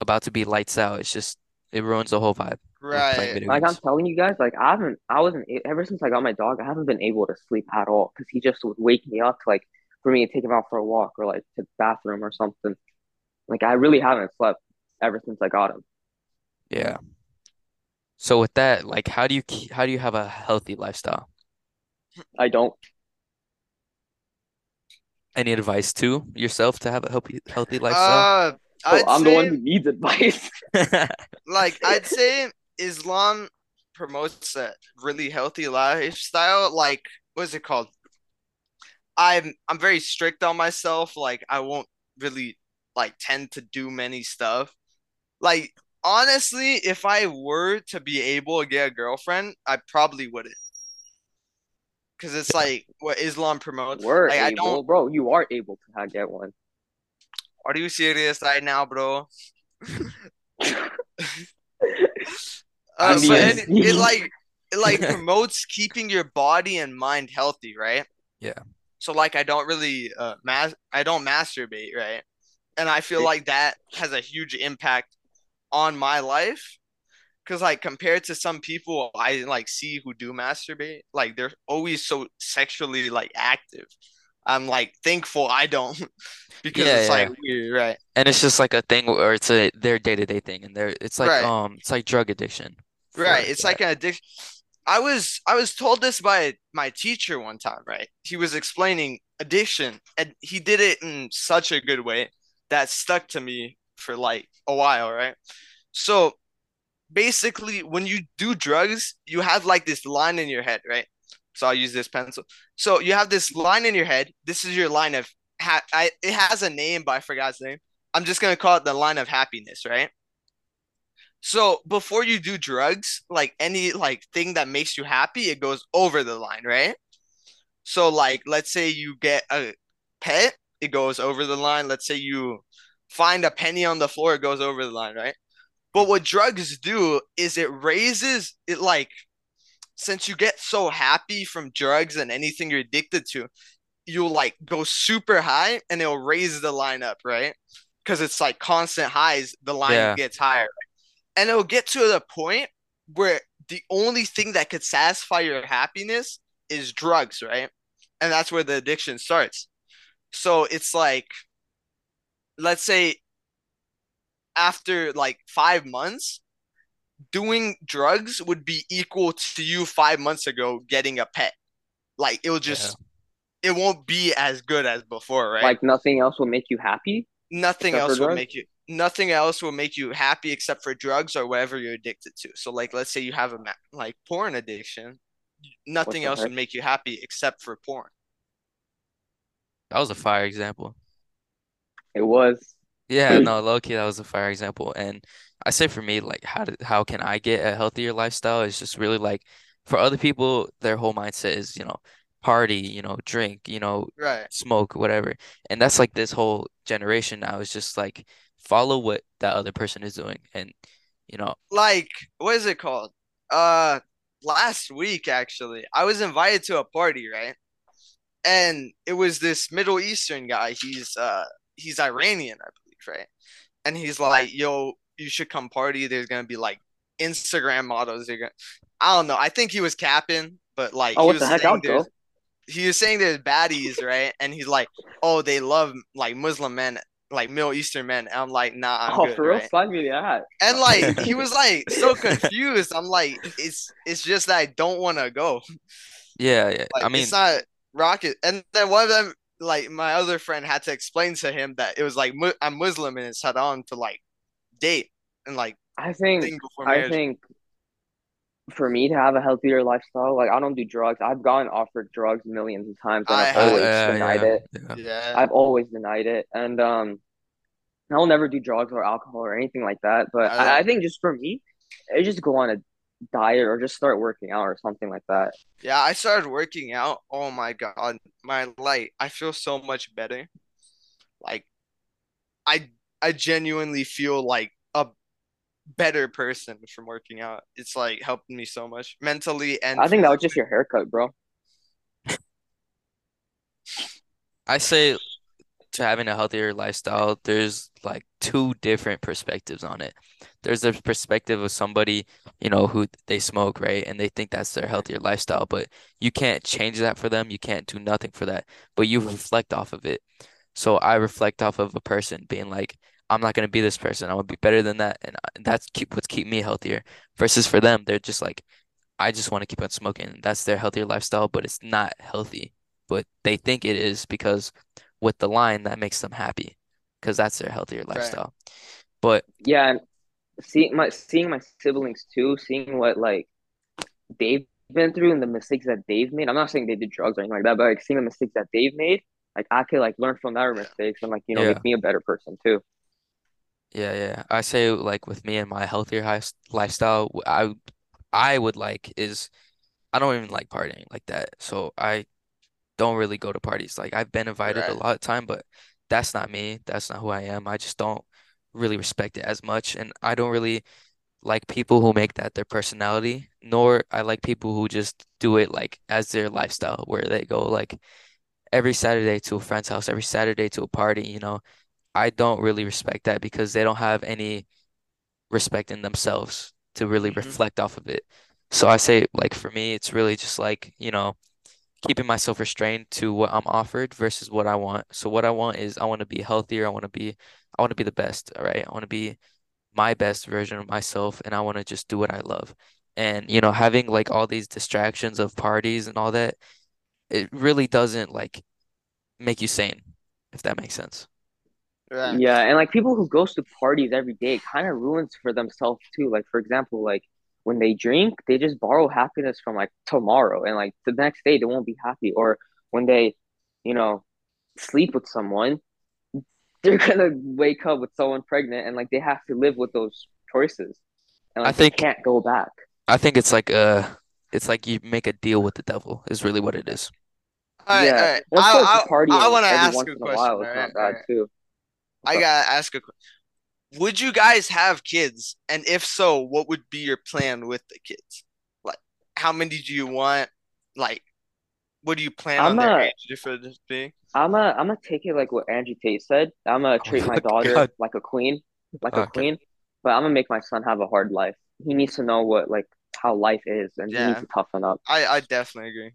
about to be lights out, it's just, it ruins the whole vibe. Right. Like, I'm telling you guys, like, ever since I got my dog, I haven't been able to sleep at all because he just would wake me up to, like, for me to take him out for a walk or, like, to the bathroom or something. Like, I really haven't slept ever since I got him. Yeah. So with that, like, how do you have a healthy lifestyle? I don't. Any advice to yourself to have a healthy lifestyle? I'm the one who needs advice. Like, I'd say Islam promotes a really healthy lifestyle. Like, what is it called? I'm very strict on myself. Like, I won't really, like, tend to do many stuff. Like, honestly, if I were to be able to get a girlfriend, I probably wouldn't. Because it's, like, what Islam promotes. We're like, able, I don't... Bro, you are able to not get one. Are you serious right now, bro? So it promotes keeping your body and mind healthy, right? Yeah. So, like, I don't really I don't masturbate, right? And I feel like that has a huge impact on my life. Because, like, compared to some people I, like, see who do masturbate, like, they're always so sexually, like, active. I'm, like, thankful I don't. Because like, weird, right? And it's just, like, a thing, or it's their day-to-day thing. And it's, like, it's like drug addiction. Right. It's like an addiction. I was told this by my teacher one time, right? He was explaining addiction, and he did it in such a good way that stuck to me for, like, a while, right? So, basically, when you do drugs, you have, like, this line in your head, right? So, I'll use this pencil. So, you have this line in your head. This is your line of it has a name, but I forgot its name. I'm just going to call it the line of happiness, right? So before you do drugs, like, any, like, thing that makes you happy, it goes over the line, right? So, like, let's say you get a pet, it goes over the line. Let's say you find a penny on the floor, it goes over the line, right? But what drugs do is it raises it, like, since you get so happy from drugs and anything you're addicted to, you'll, like, go super high and it'll raise the line up, right? Because it's, like, constant highs, the line gets higher, right? And it'll get to the point where the only thing that could satisfy your happiness is drugs, right? And that's where the addiction starts. So it's like, let's say after, like, 5 months, doing drugs would be equal to you 5 months ago getting a pet. Like, it'll just, it won't be as good as before, right? Like, nothing else will make you happy? Nothing else will make you happy except for drugs or whatever you're addicted to. So, like, let's say you have a like porn addiction. Nothing else would make you happy except for porn. That was a fire example. It was. Yeah, no, low-key, that was a fire example. And I say for me, like, how can I get a healthier lifestyle? It's just really, like, for other people, their whole mindset is, you know, party, you know, drink, you know, smoke, whatever. And that's, like, this whole generation now is just, like, follow what that other person is doing. And, you know, like, what is it called? last week, actually, I was invited to a party, right? And it was this Middle Eastern guy. He's Iranian, I believe, right? And he's like, yo, you should come party. There's going to be like Instagram models. I don't know. I think he was capping, but like, oh, what the heck, I'll go. He was saying there's baddies, right? And he's like, oh, they love like Muslim men, like Middle Eastern men. And I'm like, nah, I'm good, for real, right? Find me that. And like, he was like so confused. I'm like, it's just that I don't want to go. Yeah, yeah. Like, I mean, it's not rocket. And then one of them, like my other friend, had to explain to him that it was like I'm Muslim and it's haram to like date and like. I think for me to have a healthier lifestyle, like I don't do drugs. I've gotten offered drugs millions of times, and I've always denied it. And I'll never do drugs or alcohol or anything like that. But I think just for me, I just go on a diet or just start working out or something like that. Yeah, I started working out. Oh my god, I feel so much better. Like, I genuinely feel like a better person from working out. It's like helping me so much mentally and. I think that was just your haircut, bro. I say to having a healthier lifestyle, there's like two different perspectives on it. There's the perspective of somebody, you know, who they smoke, right? And they think that's their healthier lifestyle, but you can't change that for them. You can't do nothing for that, but you reflect off of it. So I reflect off of a person being like, I'm not going to be this person. I'm going to be better than that. And that's what's keeping me healthier. Versus for them, they're just like, I just want to keep on smoking. That's their healthier lifestyle, but it's not healthy. But they think it is because with the line, that makes them happy because that's their healthier lifestyle. Right. But yeah, and seeing my siblings too, seeing what like they've been through and the mistakes that they've made. I'm not saying they did drugs or anything like that, but like seeing the mistakes that they've made, like I could like learn from their mistakes and like, you know, make me a better person too. Yeah. I say like with me and my healthier lifestyle, I would like is I don't even like partying like that. So I don't really go to parties. Like I've been invited a lot of time, but that's not me. That's not who I am. I just don't really respect it as much. And I don't really like people who make that their personality, nor I like people who just do it like as their lifestyle where they go like every Saturday to a friend's house, every Saturday to a party, you know. I don't really respect that because they don't have any respect in themselves to really reflect off of it. So I say, like, for me, it's really just like, you know, keeping myself restrained to what I'm offered versus what I want. So what I want is I want to be healthier. I want to be the best. All right. I want to be my best version of myself. And I want to just do what I love. And, you know, having like all these distractions of parties and all that, it really doesn't like make you sane, if that makes sense. Right. Yeah, and like people who go to parties every day, it kind of ruins for themselves too. Like for example, like when they drink, they just borrow happiness from like tomorrow, and like the next day they won't be happy. Or when they, you know, sleep with someone, they're gonna wake up with someone pregnant, and like they have to live with those choices, and like I think, they can't go back. I think it's like you make a deal with the devil is really what it is. All right. I want to ask you a question. I gotta ask a question. Would you guys have kids? And if so, what would be your plan with the kids? Like, how many do you want? Like, what do you plan on their age for this being? I'm gonna take it like what Angie Tate said. I'm gonna treat my daughter like a queen, But I'm gonna make my son have a hard life. He needs to know what like how life is, and he needs to toughen up. I definitely agree.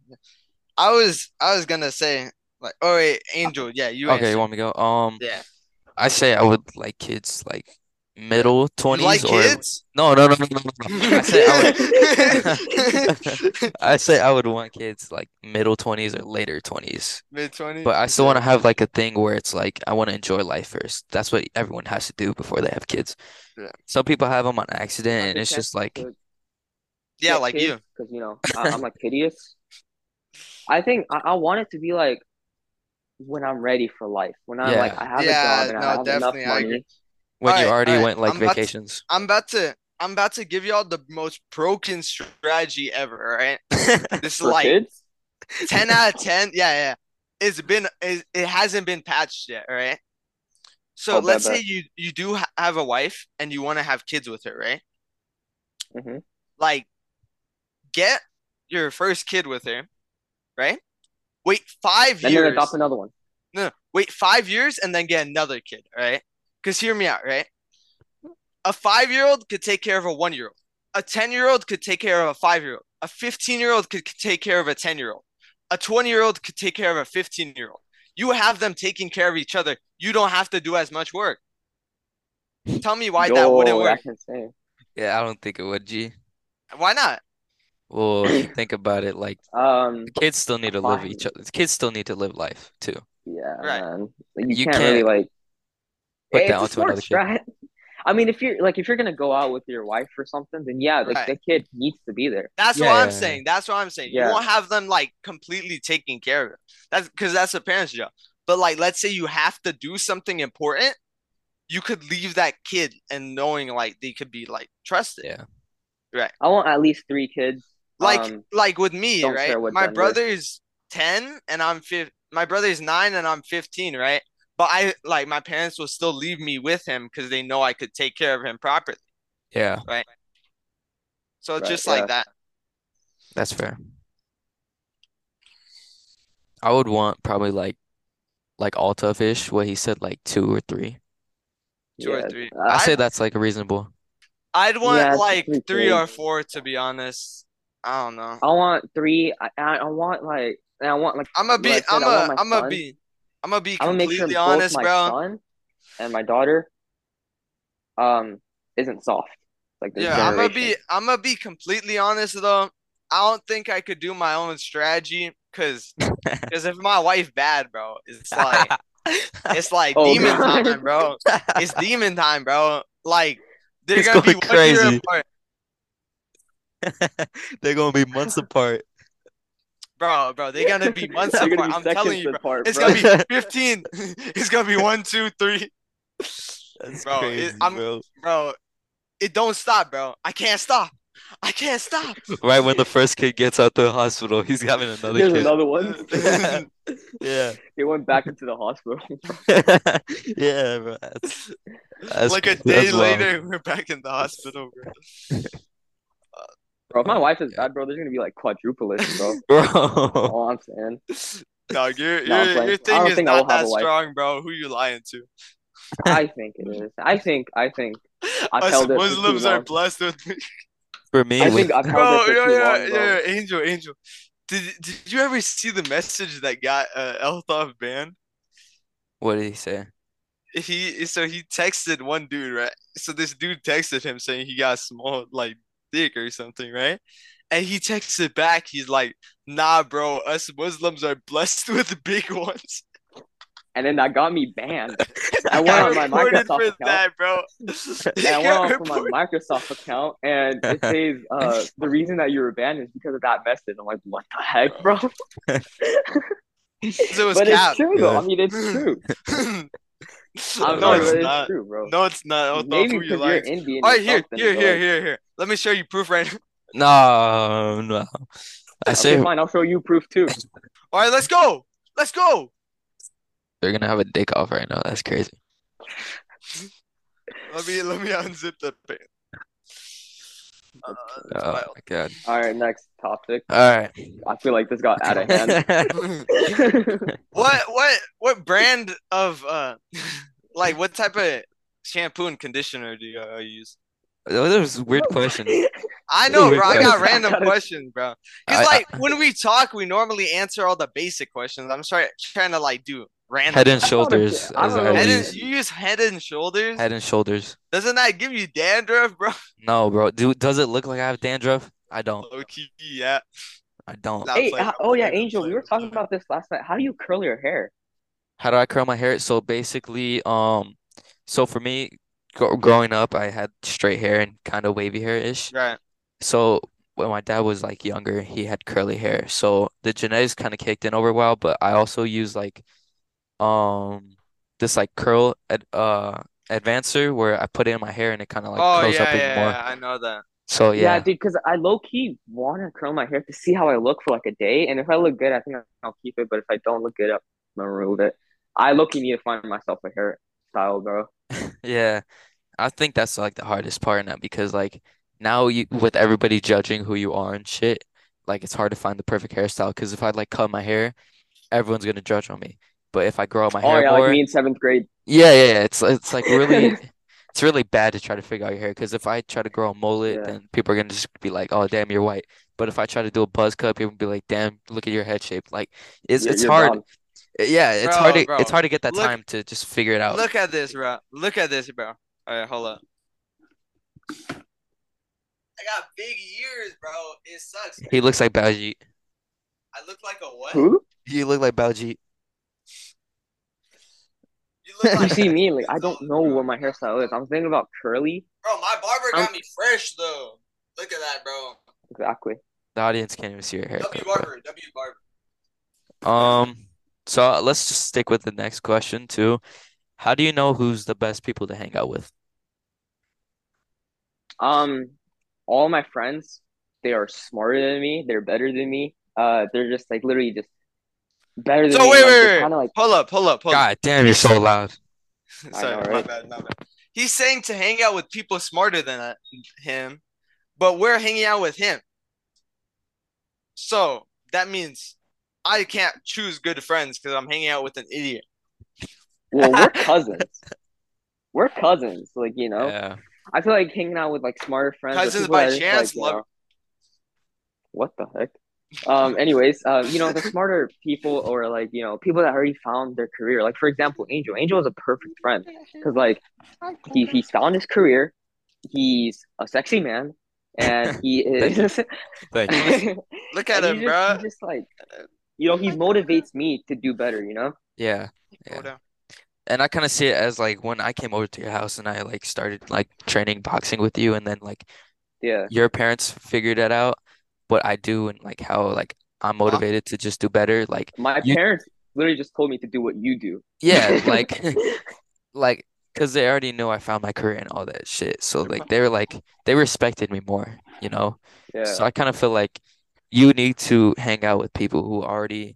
I was gonna say like, all right, Angel, yeah, you. Okay, you want me to go? Yeah. I say I would like kids like middle 20s kids? No. I would want kids like middle 20s or later 20s. Mid 20s. But I still want to have like a thing where it's like I want to enjoy life first. That's what everyone has to do before they have kids. Yeah. Some people have them on accidident and it's just like yeah, like kids, you. Because you know, I'm like hideous. I think I want it to be like when I'm ready for life, when I'm like I have a job and I have enough money. When all you already went like vacations. I'm about to give y'all the most broken strategy ever, right? This for like kids? 10 out of 10. Yeah. It hasn't been patched yet, right? So let's say you do have a wife and you want to have kids with her, right? Mm-hmm. Like, get your first kid with her, right? Wait 5 years. Then you're gonna adopt another one. No, wait 5 years and then get another kid, right? Because hear me out, right? A 5-year-old could take care of a 1-year-old. A 10-year-old could take care of a 5-year-old. A 15-year-old could take care of a 10-year-old. A 20-year-old could take care of a 15-year-old. You have them taking care of each other. You don't have to do as much work. Tell me why that wouldn't work. Yeah, I don't think it would, G. Why not? Well, think about it. Like, kids still need to live each other. Kids still need to live life too. Yeah, right. Man. Like, you can't really like put that onto another kid. Right? I mean, if you're gonna go out with your wife or something, then yeah, like right. The kid needs to be there. That's what I'm saying. That's what I'm saying. Yeah. You won't have them like completely taking care of it. That's because that's the parents' job. But like, let's say you have to do something important, you could leave that kid and knowing like they could be like trusted. Yeah, right. I want at least 3 kids. Like with me, right? My brother's 10 and I'm 15. My brother's 9 and I'm 15, right? But I like my parents will still leave me with him because they know I could take care of him properly. Yeah. Right. So right, just like that. That's fair. I would want probably like Altaf-ish, what he said, like 2 or 3. Two or three. I say that's like reasonable. I'd want like 3 or 4 to be honest. I don't know. I want 3. I want like. I'm gonna be completely honest, bro. My son and my daughter, isn't soft. Like this generation. I'm gonna be completely honest though. I don't think I could do my own strategy, cause if my wife bad, bro, it's like demon time, bro. It's demon time, bro. Like they're it's gonna be crazy. 1 year apart. They're gonna be months apart. Bro, they're gonna be months apart. I'm telling you, bro. Apart, bro. It's gonna be 15. It's gonna be 1, 2, 3. That's bro, crazy, bro. It don't stop, bro. I can't stop. Right when the first kid gets out the hospital, he's having another kid. There's another one. Yeah. He went back into the hospital. Yeah, bro. That's like a day later, we're back in the hospital, bro. Bro, if my wife is bad, bro, there's gonna be like quadruplets, bro. Bro, all I'm saying. No, your thing is not that strong, bro. Who you lying to? I think it is. I think. Muslims are blessed with me. For me, yeah. Angel. Did you ever see the message that got Altaf banned? What did he say? He texted one dude, right? So this dude texted him saying he got small, like. Dick or something, right? And he texted back, he's like, nah, bro, us Muslims are blessed with big ones. And then that got me banned. I went on my Microsoft account. And it says, the reason that you were banned is because of that message. I'm like, what the heck, bro? So it's true, though. I mean, it's true. No, it's not. True, bro. No, it's not. Maybe because you're Indian. All right, here. Let me show you proof right now. No. Okay, fine. I'll show you proof too. All right, let's go. They're gonna have a dick off right now. That's crazy. Let me unzip the pants. Oh my god. All right, next topic. All right. I feel like this got out of hand. What brand of like what type of shampoo and conditioner do you use? Those weird questions. I know, bro. I got random questions, bro. Cause like when we talk, we normally answer all the basic questions. I'm trying to like do random. Head and Shoulders. You use Head and Shoulders? Head and Shoulders. Doesn't that give you dandruff, bro? No, bro. Does it look like I have dandruff? I don't. Low-key, yeah. I don't. Hey, Angel, we were talking about this last night. How do you curl your hair? How do I curl my hair? So basically, so for me. Growing up, I had straight hair and kind of wavy hair-ish. Right. So when my dad was, like, younger, he had curly hair. So the genetics kind of kicked in over a while, but I also use, like, this, like, curl advancer where I put it in my hair and it kind of, like, curls up even more. I know that. So, yeah. Yeah, dude, because I low-key want to curl my hair to see how I look for, like, a day. And if I look good, I think I'll keep it. But if I don't look good, I'm going to remove it. I low-key need to find myself a hairstyle, bro. Yeah, I think that's like the hardest part now because like now you with everybody judging who you are and shit, like it's hard to find the perfect hairstyle. Because if I like cut my hair, everyone's gonna judge on me. But if I grow out my hair more, like me in seventh grade. Yeah. It's like really, it's really bad to try to figure out your hair. Because if I try to grow a mullet, then people are gonna just be like, "Oh, damn, you're white." But if I try to do a buzz cut, people will be like, "Damn, look at your head shape." Like it's hard. Wrong. Yeah, it's hard to get that time to just figure it out. Look at this, bro. All right, hold up. I got big ears, bro. It sucks. He looks like Baljeet. I look like a what? Who? You look like Baljeet. You see me, like, I don't know what my hairstyle is. I'm thinking about curly. Bro, my barber got me fresh, though. Look at that, bro. Exactly. The audience can't even see your hair. W Barber. So let's just stick with the next question, too. How do you know who's the best people to hang out with? All my friends, they are smarter than me. They're better than me. They're just, like, literally just better than me. Wait. Hold up. God damn, you're so loud. Sorry, right? My bad. He's saying to hang out with people smarter than him, but we're hanging out with him. So that means I can't choose good friends because I'm hanging out with an idiot. Well, we're cousins. Like, you know. Yeah. I feel like hanging out with, like, smarter friends. Cousins by chance, like, love. You know, what the heck? Anyways, you know, the smarter people or, like, you know, people that already found their career. Like, for example, Angel. Angel is a perfect friend because, like, he's found his career. He's a sexy man. And he is. Thank you. Look at him, bro. Just, like... You know, he motivates me to do better, you know? Yeah. And I kind of see it as, like, when I came over to your house and I, like, started, like, training boxing with you. And then, like, your parents figured that out, what I do and, like, how, like, I'm motivated to just do better. Like, my parents literally just told me to do what you do. Yeah, like, because they already knew I found my career and all that shit. So, like, they were, like, they respected me more, you know? Yeah. So I kind of feel like you need to hang out with people who already,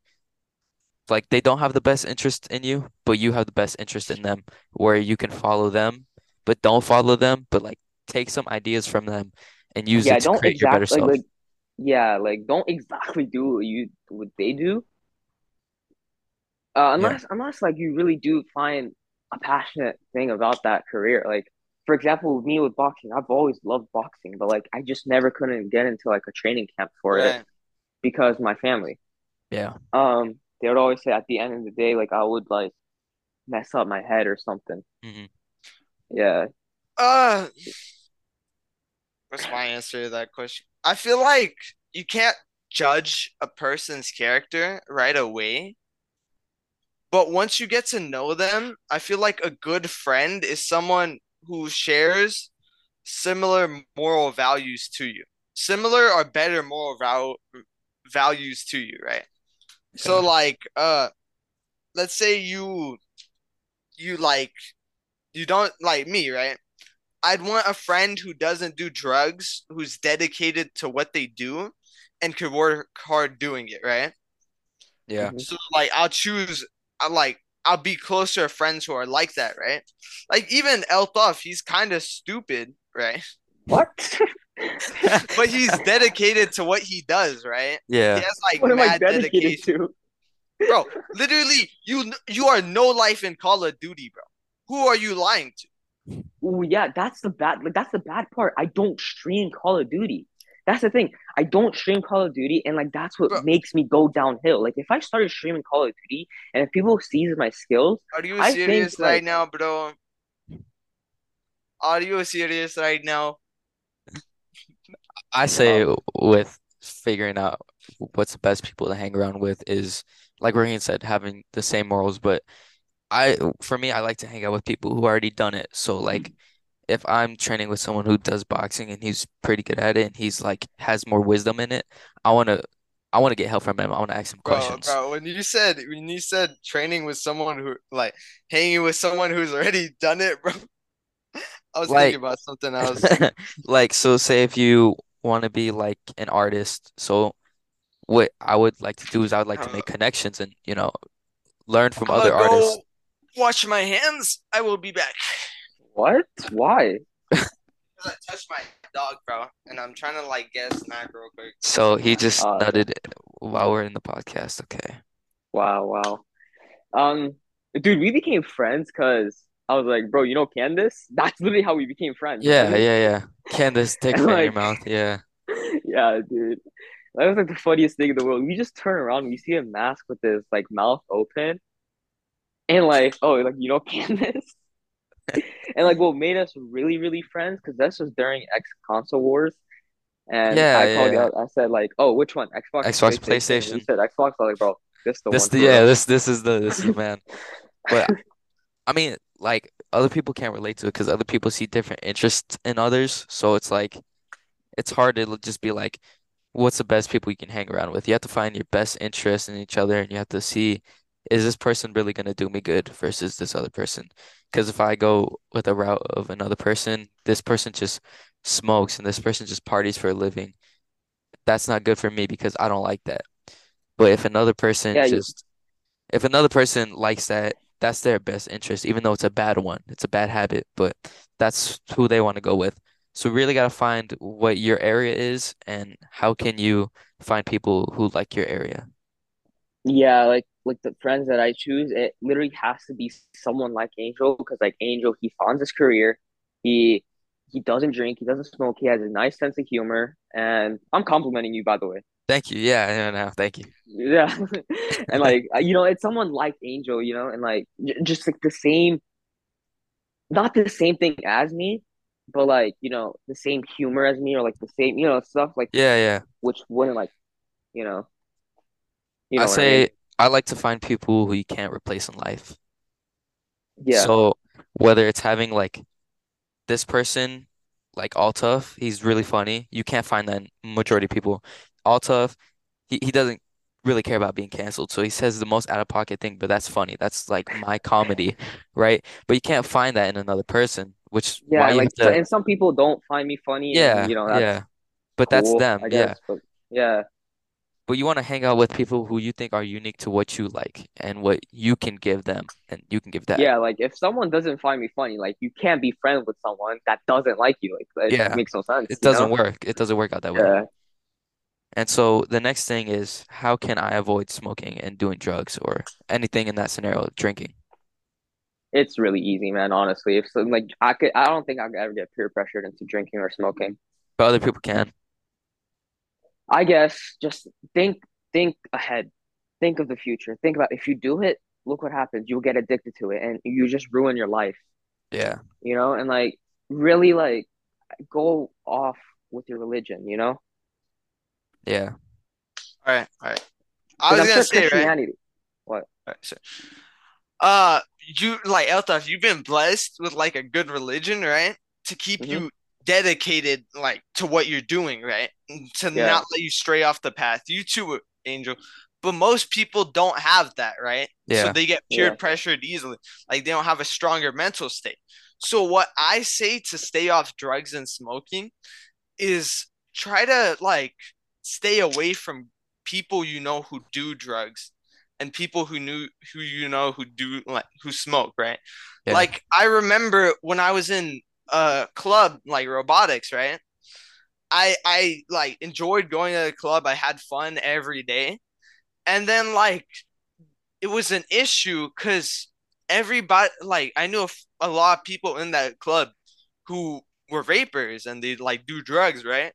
like, they don't have the best interest in you, but you have the best interest in them, where you can follow them, but don't follow them, but, like, take some ideas from them and use it to create your better self. Like, don't exactly do what they do. Unless, like, you really do find a passionate thing about that career. Like, for example, with me with boxing, I've always loved boxing, but, like, I just never couldn't get into, like, a training camp for it because my family. Yeah. They would always say at the end of the day, like, I would, like, mess up my head or something. Mm-hmm. Yeah. What's my answer to that question? I feel like you can't judge a person's character right away. But once you get to know them, I feel like a good friend is someone who shares similar moral values to you. Similar or better moral values to you, right? Okay. So, like, let's say you don't like me, right? I'd want a friend who doesn't do drugs, who's dedicated to what they do and could work hard doing it, right? Yeah. So, like, I'll be closer to friends who are like that, right? Like, even Altaf, he's kind of stupid, right? What? But he's dedicated to what he does, right? Yeah. He has, like, mad dedication. To? Bro, literally, you are no life in Call of Duty, bro. Who are you lying to? Oh, yeah, that's the bad part. I don't stream Call of Duty. That's the thing. I don't stream Call of Duty, and, like, that's what makes me go downhill. Like, if I started streaming Call of Duty, and if people sees my skills, Are you serious right now? I say with figuring out what's the best people to hang around with is, like Raheen said, having the same morals. But for me, I like to hang out with people who already done it. So, like, if I'm training with someone who does boxing and he's pretty good at it and he's, like, has more wisdom in it, I want to get help from him. I want to ask him questions. Bro, when you said training with someone who, like, hanging with someone who's already done it, bro, I was, like, thinking about something else. Like, so say if you want to be, like, an artist, so what I would like to do is I would like to make connections and, you know, learn from other artists. Wash my hands. I will be back. What? Why? Because I touched my dog, bro, and I'm trying to like get a snack real quick. So he just nutted while we're in the podcast. Okay. Wow. Dude, we became friends because I was like, bro, you know Candace? That's literally how we became friends. Yeah. Candace, take it out your mouth. Yeah. Yeah, dude. That was like the funniest thing in the world. We just turn around, we see a mask with his like mouth open, and like, oh, like you know Candace. And like what made us really, really friends, because that's just during console wars. And I called out, I said like, oh, which one? Xbox, PlayStation. He said Xbox. I was like, bro, this is the one. Yeah, this is the man. But I mean, like other people can't relate to it because other people see different interests in others. So it's like, it's hard to just be like, what's the best people you can hang around with? You have to find your best interest in each other, and you have to see, is this person really going to do me good versus this other person? Because if I go with a route of another person, this person just smokes and this person just parties for a living. That's not good for me because I don't like that. But if another person if another person likes that, that's their best interest, even though it's a bad one. It's a bad habit, but that's who they want to go with. So we really got to find what your area is and how can you find people who like your area. Yeah, like the friends that I choose, it literally has to be someone like Angel, because like Angel, he found his career. He doesn't drink, he doesn't smoke, he has a nice sense of humor. And I'm complimenting you, by the way. Thank you. Yeah, thank you. Yeah. And like, you know, it's someone like Angel, you know, and like just like the same, not the same thing as me, but like, you know, the same humor as me, or like the same, you know, stuff like, yeah, which wouldn't like, you know I say, I mean? I like to find people who you can't replace in life. Yeah. So whether it's having like this person, like Altaf, he's really funny. You can't find that in majority of people. Altaf, he doesn't really care about being canceled, so he says the most out of pocket thing, but that's funny. That's like my comedy, right? But you can't find that in another person. Which and some people don't find me funny. Yeah, and, you know, but cool, that's them. I guess, but you want to hang out with people who you think are unique to what you like and what you can give them, and you can give that. Yeah, like if someone doesn't find me funny, like you can't be friends with someone that doesn't like you. Like it makes no sense. It doesn't work. It doesn't work out that way. And so the next thing is, how can I avoid smoking and doing drugs or anything in that scenario, drinking? It's really easy, man. Honestly, I don't think I could ever get peer pressured into drinking or smoking. But other people can. I guess just think ahead, think of the future. Think about if you do it, look what happens. You'll get addicted to it, and you just ruin your life. Yeah. You know, and like really like go off with your religion. You know. Yeah. All right. I was gonna say Christianity. Right? What? All right, sure. You like Altaf, you've been blessed with like a good religion, right? To keep you dedicated like to what you're doing, right? To not let you stray off the path. You too, Angel. But most people don't have that, right? Yeah. So they get peer pressured easily. Like they don't have a stronger mental state. So what I say to stay off drugs and smoking is try to like stay away from people you know who do drugs. And people who smoke, right? Yeah. Like I remember when I was in a club, like robotics, right? I like enjoyed going to the club. I had fun every day, and then like it was an issue because everybody, like I knew a lot of people in that club who were vapors and they like do drugs, right?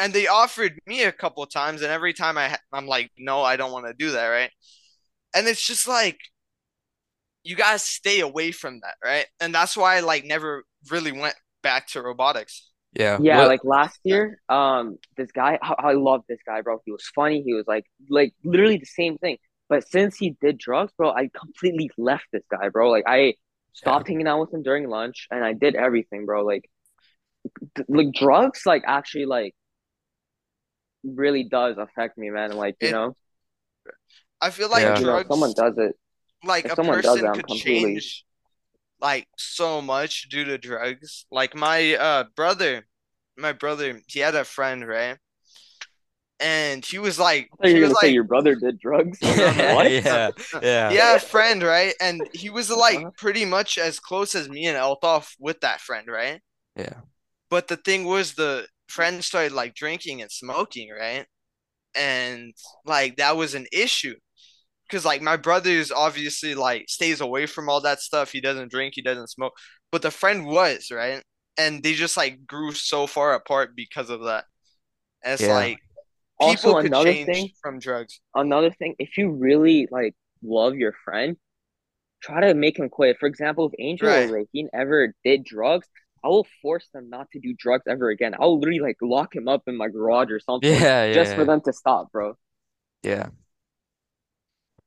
And they offered me a couple of times, and every time I'm like, no, I don't want to do that, right? And it's just like, you gotta stay away from that, right? And that's why I like never really went back to robotics. Yeah. Yeah, like last year, this guy, I loved this guy, bro. He was funny. He was like literally the same thing. But since he did drugs, bro, I completely left this guy, bro. Like I stopped hanging out with him during lunch, and I did everything, bro. Like drugs, like actually, like. Really does affect me, man. Like you know, I feel like drugs. If someone does it. Like a person could change, like so much due to drugs. Like my brother, he had a friend, right? And he was like, I thought you were gonna say your brother did drugs. What? Yeah, friend, right? And he was like pretty much as close as me and Altaf with that friend, right? Yeah. But the thing was, the friends started like drinking and smoking, right? And like that was an issue, because like my brother's obviously like stays away from all that stuff. He doesn't drink, he doesn't smoke, but the friend was, right? And they just like grew so far apart because of that. And it's like people also, could change from drugs. Another thing, if you really like love your friend, try to make him quit. For example, if Angel or Raheen ever did drugs, I will force them not to do drugs ever again. I will literally like lock him up in my garage or something, for them to stop, bro. Yeah.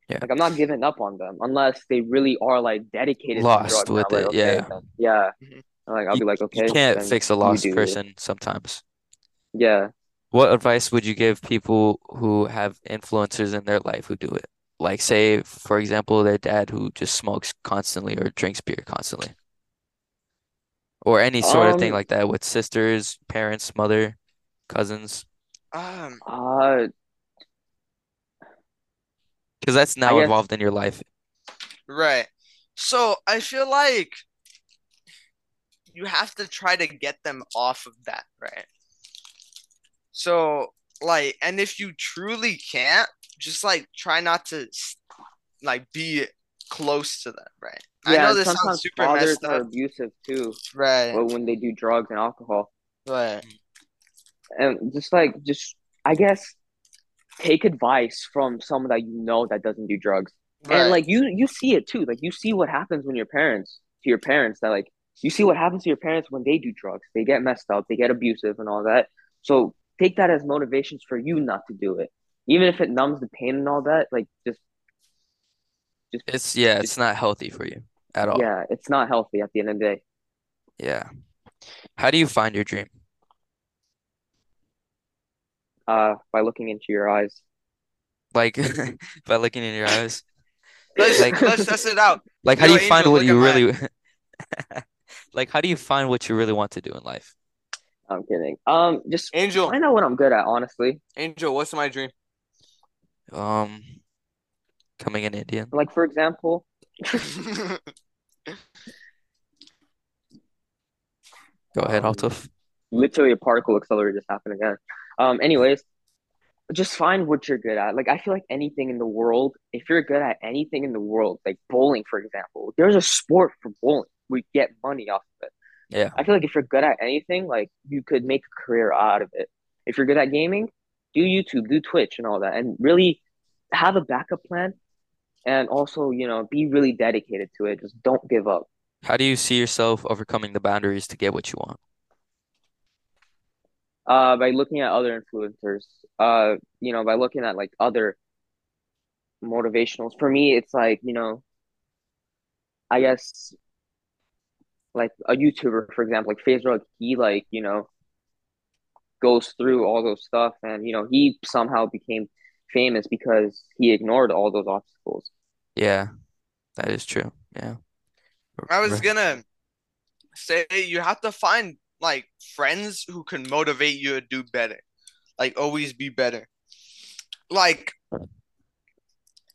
Like I'm not giving up on them unless they really are like dedicated. Lost to drugs. With I'm it, like, okay, then, yeah. Mm-hmm. Like I'll be like, okay, you can't fix a lost person sometimes. Yeah. What advice would you give people who have influencers in their life who do it? Like, say, for example, their dad who just smokes constantly or drinks beer constantly. Or any sort of thing like that with sisters, parents, mother, cousins. Because that's now involved in your life. Right. So I feel like you have to try to get them off of that, right? So, like, and if you truly can't, just, like, try not to, like, be close to them, right? Yeah, I know this sounds super messed up. Fathers are abusive too, right? But when they do drugs and alcohol, right? And just I guess take advice from someone that you know that doesn't do drugs, right. And like you see it too. Like you see what happens when you see what happens to your parents when they do drugs. They get messed up, they get abusive, and all that. So take that as motivations for you not to do it, even if it numbs the pain and all that. Like it's not healthy for you at all. Yeah, it's not healthy at the end of the day. Yeah. How do you find your dream? By looking into your eyes. Like, by looking in your eyes? Let's test it out. Like, how do you find what you really... Like, how do you find what you really want to do in life? I'm kidding. Just Angel. I know what I'm good at, honestly. Angel, what's my dream? Coming in Indian. Like, for example... Go ahead, Altaf. Literally a particle accelerator just happened again. Anyways, just find what you're good at. Like, I feel like anything in the world, if you're good at anything in the world, like bowling, for example, there's a sport for bowling. We get money off of it. Yeah. I feel like if you're good at anything, like, you could make a career out of it. If you're good at gaming, do YouTube, do Twitch and all that. And really have a backup plan. And also, you know, be really dedicated to it. Just don't give up. How do you see yourself overcoming the boundaries to get what you want? By looking at other influencers. You know, by looking at, like, other motivationals. For me, it's like, you know, I guess, like, a YouTuber, for example, like, Faisal, he, like, you know, goes through all those stuff. And, you know, he somehow became famous because he ignored all those obstacles. Yeah, that is true. Yeah, I was gonna say you have to find like friends who can motivate you to do better, like always be better. Like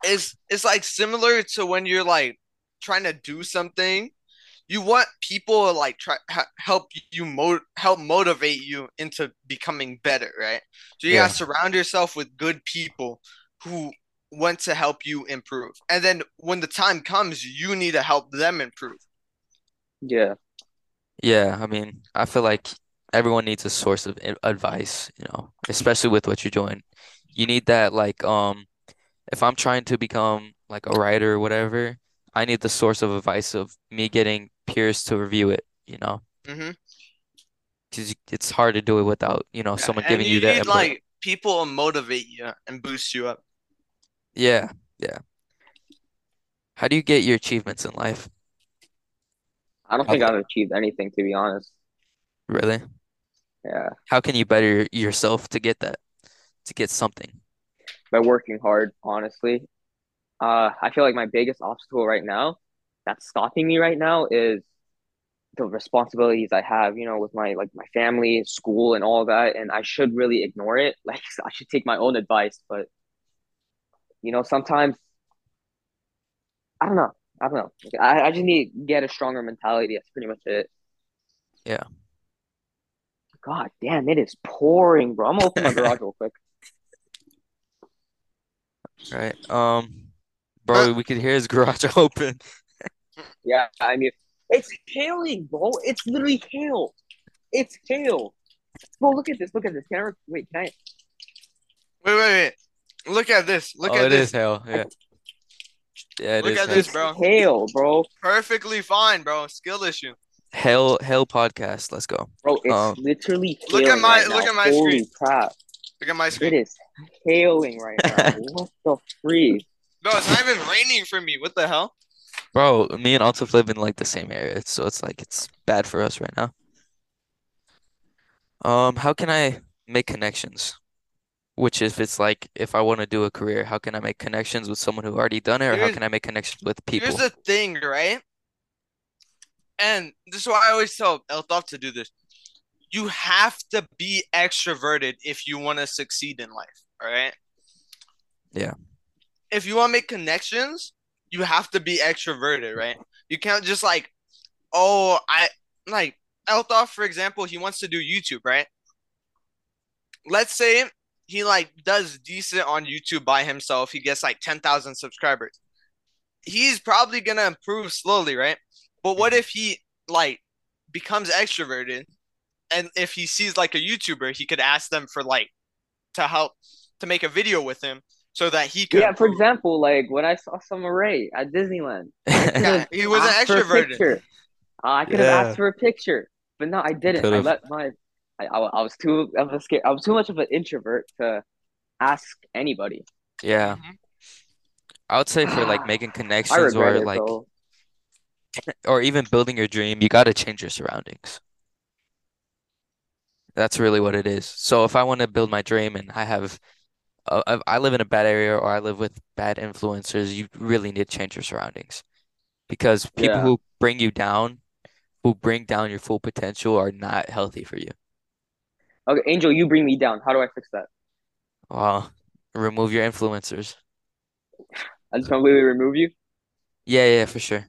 it's like similar to when you're like trying to do something, you want people to like help motivate you into becoming better, right? So you gotta surround yourself with good people who want to help you improve. And then when the time comes, you need to help them improve. Yeah. Yeah, I mean, I feel like everyone needs a source of advice, you know, especially with what you're doing. You need that, like, if I'm trying to become, like, a writer or whatever, I need the source of advice of me getting peers to review it, you know? Mm-hmm. Because it's hard to do it without, you know, someone giving you that. You need, like, people to motivate you and boost you up. Yeah, yeah. How do you get your achievements in life? I don't think I've achieved anything, to be honest. Really? Yeah. How can you better yourself to get that, to get something? By working hard, honestly. I feel like my biggest obstacle right now that's stopping me right now is the responsibilities I have, you know, with my family, school, and all that. And I should really ignore it. Like, I should take my own advice. But, you know, sometimes, I don't know. I just need to get a stronger mentality. That's pretty much it. Yeah. God damn, it is pouring, bro. I'm gonna open my garage real quick. All right. Bro, we could hear his garage open. Yeah, I mean, it's hailing, bro. It's literally hail. It's hail. Bro, look at this. Look at this. Can I wait? Can I? Wait. Look at this. Look at this. It is hail. Yeah. Yeah. Look at this, bro. Hail, bro. Perfectly fine, bro. Skill issue. Hail podcast. Let's go, bro. It's literally. Look at my Holy screen. Crap. Look at my screen. It is hailing right now. What the freak? Bro, it's not even raining for me. What the hell? Bro, me and Altaf live in like the same area, so it's like it's bad for us right now. How can I make connections? Which if it's like if I want to do a career, how can I make connections with someone who already done it, or how can I make connections with people? Here's the thing, right? And this is why I always tell Altaf to do this. You have to be extroverted if you want to succeed in life, all right? Yeah. If you want to make connections, you have to be extroverted, right? You can't just like, oh, I like Altaf, for example, he wants to do YouTube, right? Let's say he like does decent on YouTube by himself. He gets like 10,000 subscribers. He's probably going to improve slowly, right? But what if he like becomes extroverted? And if he sees like a YouTuber, he could ask them for like to help to make a video with him so that he could. Yeah, for example, like when I saw Summer Rae at Disneyland, he was an extroverted. I could have asked for a picture, but no, I didn't. Could've. I was too of a scared. I was too much of an introvert to ask anybody. Yeah, I would say for like making connections or like, or even building your dream, you got to change your surroundings. That's really what it is. So if I want to build my dream and I have, I live in a bad area or I live with bad influencers, you really need to change your surroundings, because people who bring you down, who bring down your full potential, are not healthy for you. Okay, Angel, you bring me down. How do I fix that? Remove your influencers. I just completely remove you? Yeah, for sure.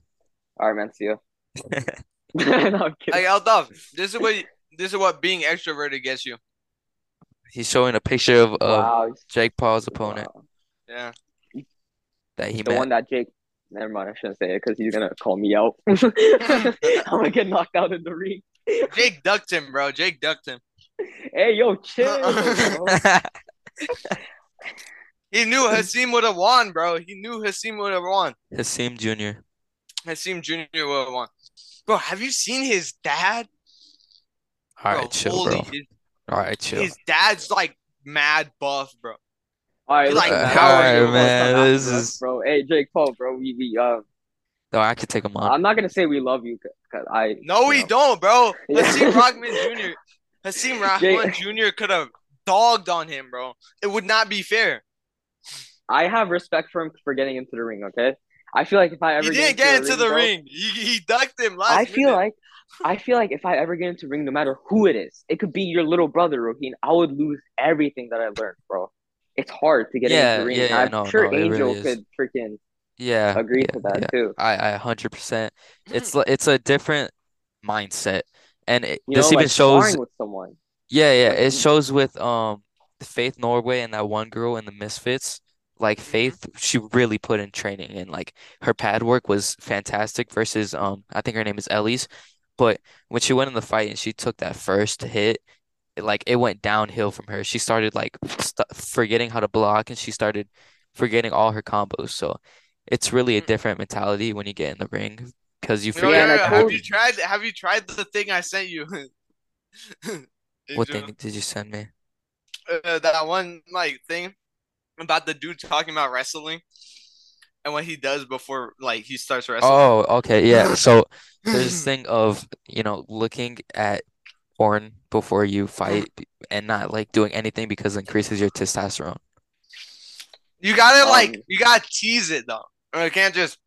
All right, man. See you. No, I'm kidding. Hey, Altaf, this is what being extroverted gets you. He's showing a picture of Jake Paul's opponent. Wow. Yeah. That he met. One that Jake... Never mind, I shouldn't say it because he's going to call me out. I'm going to get knocked out in the ring. Jake ducked him, bro. Jake ducked him. Hey, yo, chill. He knew Hasim would have won, bro. He knew Hasim would have won. Hasim Jr. would have won. Bro, have you seen his dad? Alright, chill, bro. Alright, chill. His dad's like mad buff, bro. Alright, like, all right, man. This is bro. Hey, Jake Paul, bro. We. No, I could take him on. I'm not gonna say we love you, cause I. No, we don't, bro. Hasim Rockman Jr. Jr. could have dogged on him, bro. It would not be fair. I have respect for him for getting into the ring. Okay, I feel like if I ever he didn't get into the ring, he ducked him last. I feel like if I ever get into ring, no matter who it is, it could be your little brother, Raheen, I would lose everything that I learned, bro. It's hard to get into ring. Yeah, I'm sure Angel really could freaking agree to that too. I 100%. It's a different mindset, and this even shows with someone. Yeah, it shows with Faith Norway and that one girl in the Misfits. Like Faith, she really put in training, and like her pad work was fantastic. Versus I think her name is Ellie's. But when she went in the fight and she took that first hit, it went downhill from her. She started forgetting how to block, and she started forgetting all her combos. So it's really a different mentality when you get in the ring, because you forget. Have you tried the thing I sent you? What thing did you send me? That one thing about the dude talking about wrestling. And what he does before, he starts wrestling. Oh, okay, yeah. So there's this thing of, looking at porn before you fight and not, doing anything because it increases your testosterone. You got to, you got to tease it, though. Or you can't just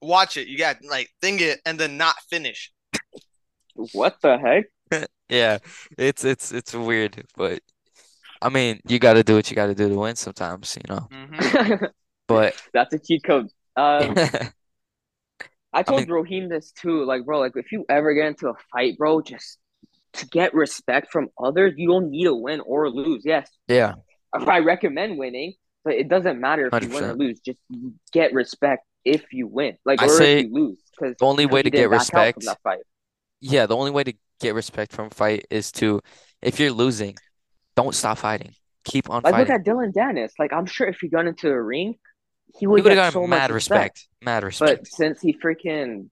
watch it. You got to, think it and then not finish. What the heck? Yeah, it's weird. But, I mean, you got to do what you got to do to win sometimes, But that's a cheat code. I told Raheen this too. Like, bro, if you ever get into a fight, bro, just to get respect from others, you don't need to win or lose. Yes. Yeah. I recommend winning, but it doesn't matter if 100%. You win or lose. Just get respect if you win. Like, or if you lose. Because the only way to get respect. Yeah, the only way to get respect from a fight is to, if you're losing, don't stop fighting. Keep on fighting. Look at Dylan Dennis. Like, I'm sure if he got into a ring, he would have gotten so mad respect. Mad respect. But since he freaking,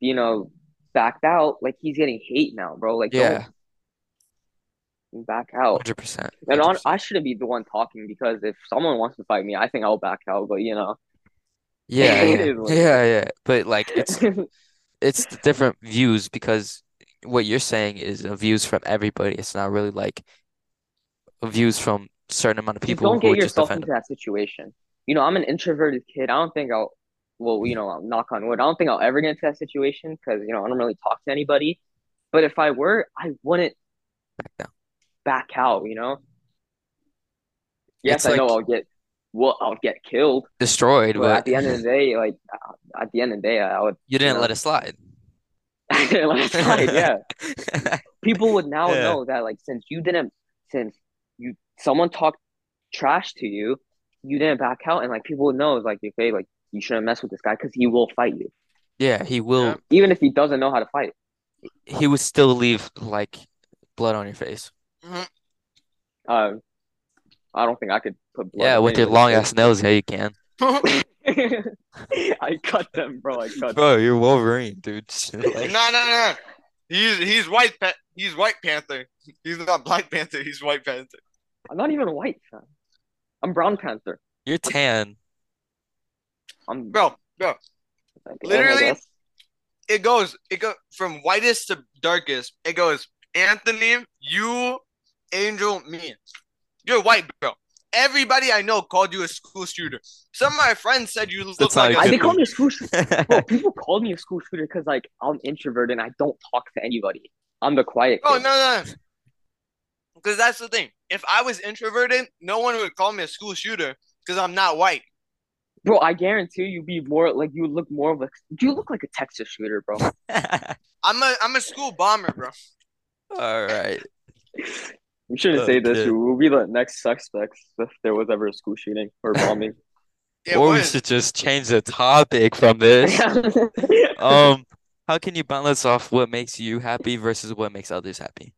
you know, backed out, like, he's getting hate now, bro. Like, yeah. Back out. 100%. And I shouldn't be the one talking, because if someone wants to fight me, I think I'll back out. But, you know. Yeah. Yeah. But, like, it's it's the different views, because what you're saying is views from everybody. It's not really, like, views from a certain amount of people. You don't get yourself into that situation. You know, I'm an introverted kid. I don't think knock on wood, I don't think I'll ever get into that situation, because, you know, I don't really talk to anybody. But if I were, I wouldn't back out, you know? Yes, I know I'll get killed. Destroyed. But at the end of the day, I would... You didn't let it slide. I didn't let it slide, yeah. People would now know that, like, since someone talked trash to you, you didn't back out, and, like, people would know, like, okay, like, you shouldn't mess with this guy, because he will fight you. Yeah, he will. Yeah. Even if he doesn't know how to fight. He would still leave, like, blood on your face. Mm-hmm. I don't think I could put blood on with your long-ass nails, yeah, you can. I cut them, bro. Bro, you're Wolverine, dude. No. He's He's White Panther. He's not Black Panther. He's White Panther. I'm not even white, son. I'm Brown Panther. You're tan. Bro. Literally, it goes from whitest to darkest. It goes Anthony, you, Angel, me. You're white, bro. Everybody I know called you a school shooter. Some of my friends said you look like a... They call me a school shooter. Bro, people call me a school shooter because, like, I'm introverted and I don't talk to anybody. I'm the quiet kid. Oh, no. Because that's the thing. If I was introverted, no one would call me a school shooter because I'm not white. Bro, I guarantee you'd be more like, you look more of a... You look like a Texas shooter, bro. I'm a school bomber, bro. All right. We shouldn't say this. We'll be the next suspects if there was ever a school shooting or bombing. We should just change the topic from this. How can you balance off what makes you happy versus what makes others happy?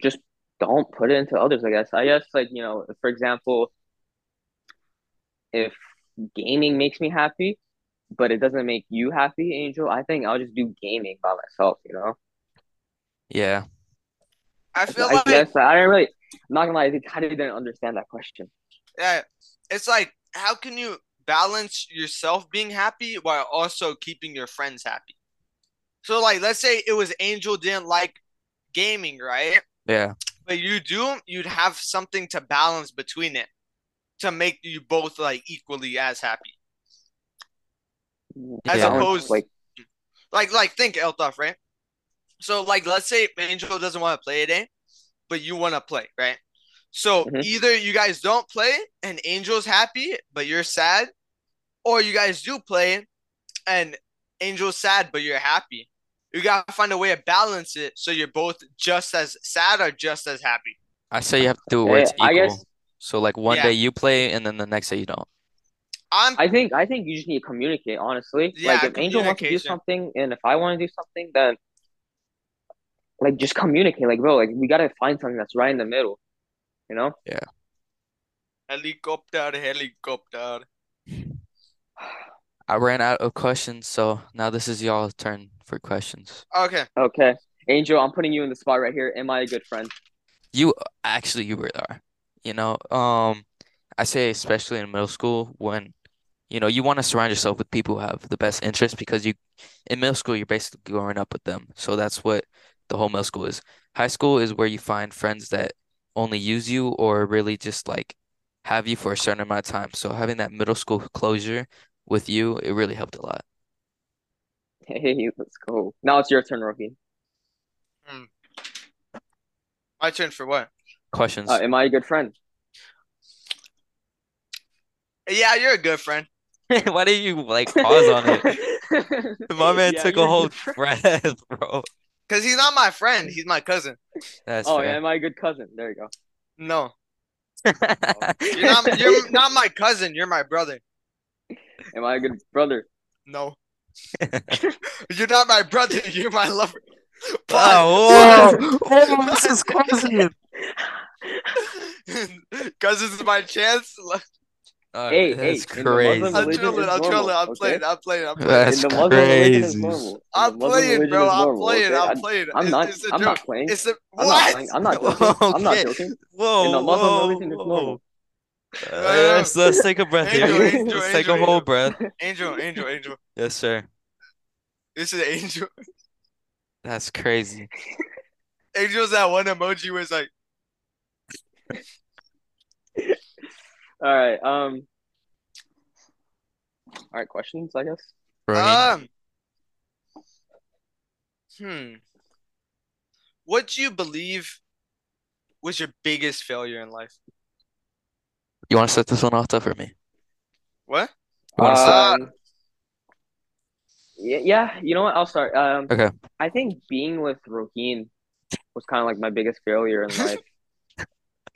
Just don't put it into others, I guess. Like, you know, for example, if gaming makes me happy, but it doesn't make you happy, Angel, I think I'll just do gaming by myself, you know? Yeah. I feel like... I'm not gonna lie, I kind of didn't understand that question. Yeah. It's like, how can you balance yourself being happy while also keeping your friends happy? So, like, let's say it was Angel didn't like gaming, right? Yeah. But you'd have something to balance between it to make you both, like, equally as happy. As opposed, like think Altaf, right? So, like, let's say Angel doesn't want to play today, but you want to play, right? So either you guys don't play and Angel's happy, but you're sad, or you guys do play and Angel's sad, but you're happy. You gotta find a way to balance it so you're both just as sad or just as happy. I say you have to do it where it's equal. I guess, so, like, one day you play and then the next day you don't. I think you just need to communicate, honestly. Yeah, like, if Angel wants to do something and if I want to do something, then, like, just communicate. Like, bro, like, we gotta find something that's right in the middle, you know? Yeah. Helicopter. I ran out of questions, so now this is y'all's turn for questions. Okay. Angel, I'm putting you in the spot right here. Am I a good friend? You really are. You know, I say especially in middle school when, you know, you want to surround yourself with people who have the best interests, because in middle school, you're basically growing up with them. So that's what the whole middle school is. High school is where you find friends that only use you or really just, like, have you for a certain amount of time. So having that middle school closure with you, it really helped a lot. Hey, let's go. Now it's your turn, Raheen. My turn for what? Questions. Am I a good friend? Yeah, you're a good friend. Why did you, like, pause on it? My man took a whole breath, bro. Because he's not my friend. He's my cousin. That's fair. Yeah, am I a good cousin? There you go. No. You're not my cousin. You're my brother. Am I a good brother? No. You're not my brother. You're my lover. Oh, whoa. This is cousin. Cousin's my chance. Hey, that's crazy. I'm chilling. That's crazy. I'm playing. I'm not playing. What? I'm not joking. Whoa. In the Muslim religion, it's normal. Let's take a breath here. Let's take a whole breath. Angel. Yes, sir. This is Angel. That's crazy. Angel's that one emoji was like. All right. All right. Questions, I guess. What do you believe was your biggest failure in life? You want to set this one off for me? What? Yeah. You know what? I'll start. Okay. I think being with Raheen was kind of like my biggest failure in life.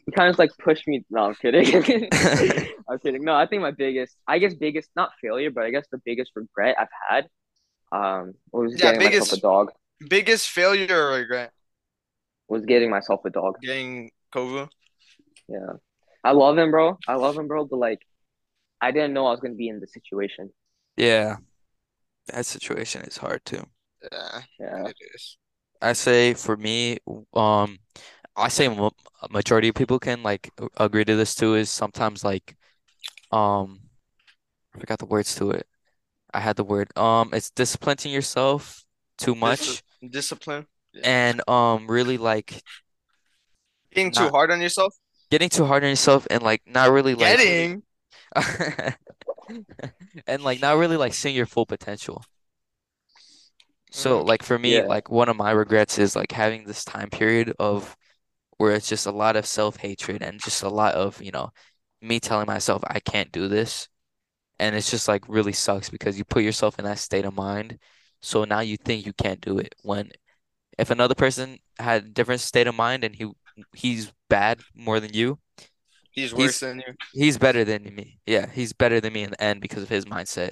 He kind of like pushed me. No, I'm kidding. No, I think my biggest, not failure, but I guess the biggest regret I've had was getting myself a dog. Biggest failure or regret? Was getting myself a dog. Getting Kova? Yeah. I love him, bro. But like, I didn't know I was going to be in this situation. Yeah. That situation is hard too. Yeah. It is. I say for me, I say a majority of people can like agree to this too. Is sometimes like, I forgot the words to it. I had the word. It's disciplining yourself too much. Discipline. Yeah. And really like being too hard on yourself. Getting too hard on yourself and like not really like getting. And like not really like seeing your full potential. So like for me, like one of my regrets is like having this time period of. Where it's just a lot of self-hatred and just a lot of, you know, me telling myself I can't do this. And it's just like really sucks because you put yourself in that state of mind. So now you think you can't do it when if another person had a different state of mind and he's bad more than you. He's worse than you. He's better than me. Yeah, he's better than me in the end because of his mindset.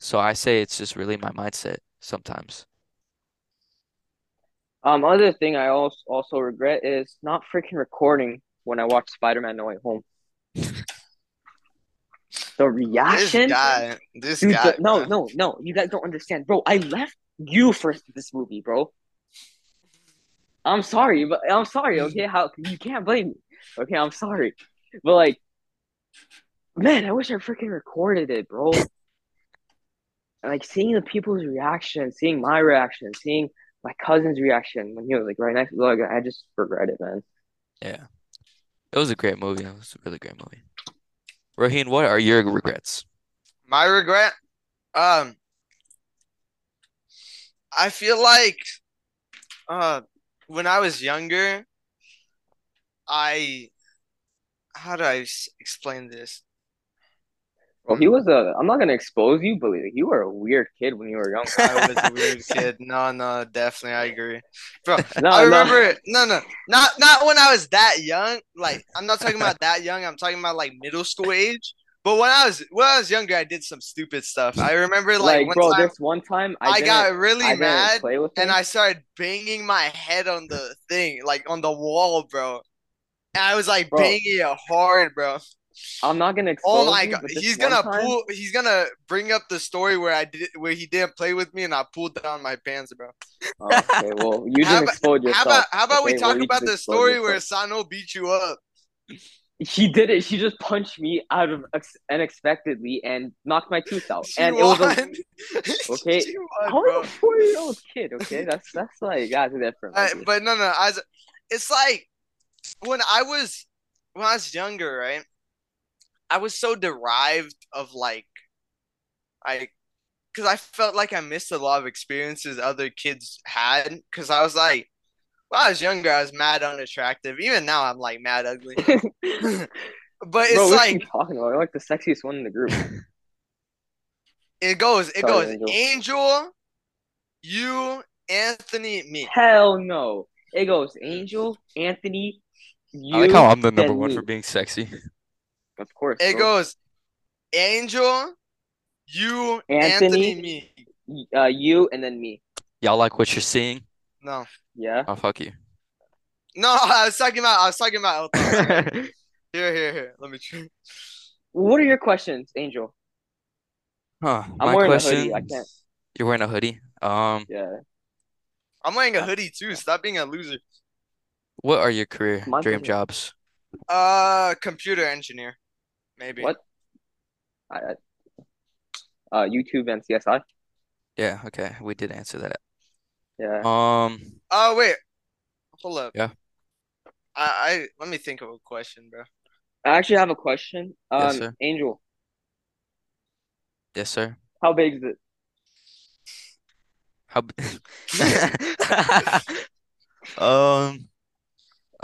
So I say it's just really my mindset sometimes. Other thing I also regret is not freaking recording when I watch Spider-Man No Way Home. The reaction. This guy. No. You guys don't understand, bro. I left you for this movie, bro. I'm sorry. Okay, how you can't blame me? Okay, I'm sorry, but like, man, I wish I freaking recorded it, bro. Like seeing the people's reaction, seeing my reaction, seeing. My cousin's reaction when he was like right next to the dog, I just regret it, man. Yeah. It was a great movie. It was a really great movie. Raheen, what are your regrets? My regret? I feel like when I was younger, how do I explain this? Well, I'm not going to expose you, but you were a weird kid when you were young. I was a weird kid. No, definitely. I agree. Bro, I remember. No. Not when I was that young. Like, I'm not talking about that young. I'm talking about, like, middle school age. But when I was younger, I did some stupid stuff. I remember, like one bro, time, this one time I got really mad. And I started banging my head on the thing, like, on the wall, bro. And I was, like, banging it hard, bro. I'm not gonna. Oh my god! He's gonna bring up the story where he didn't play with me and I pulled down my pants, bro. Okay, well, you didn't expose yourself. How about we talk about the story where Sano beat you up? She did it. She just punched me out of unexpectedly and knocked my tooth out. She won, I was a 4-year-old kid. Okay, that's like that's different. But no, it's like when I was younger, right? I was so derived of because I felt like I missed a lot of experiences other kids had. Because I was like, when I was younger, I was mad unattractive. Even now, I'm like mad ugly. But it's bro, what are you talking about? You're like the sexiest one in the group. It goes. Angel, you, Anthony, me. Hell no. It goes Angel, Anthony, you. I like how I'm the number one for being sexy. Of course. It goes Angel, you, Anthony, me. You, and then me. Y'all like what you're seeing? No. Yeah. Oh, fuck you. No, I was talking about. Here. Let me try. What are your questions, Angel? Huh. I'm wearing a hoodie. I can't. You're wearing a hoodie? Yeah. I'm wearing a hoodie, too. Stop being a loser. What are your career dream jobs? Computer engineer. Maybe. What? YouTube and CSI? Yeah, okay. We did answer that. Yeah. Oh, wait. Hold up. Yeah. I let me think of a question, bro. I actually have a question. Yes, sir. Angel. Yes, sir. How big is it? On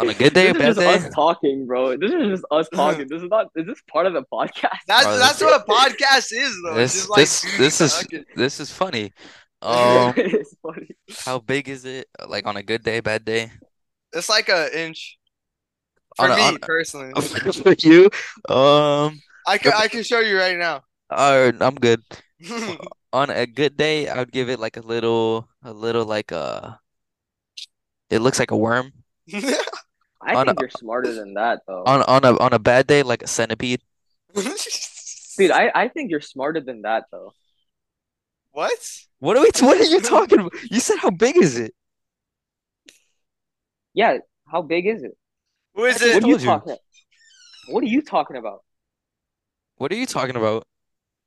a good day, this is just us talking, bro. This is just us talking. This is not. Is this part of the podcast? That's what a podcast is, though. This is funny. It is funny. How big is it? Like on a good day, bad day? It's like an inch. For me personally. For you, I can show you right now. All right, I'm good. On a good day, I would give it like a little like a. It looks like a worm. I think you're smarter than that, though. On a bad day, like a centipede. Dude, I think you're smarter than that, though. What? What are you talking about? You said how big is it? Yeah, how big is it? Who is it? What are you talking about? What are you talking about?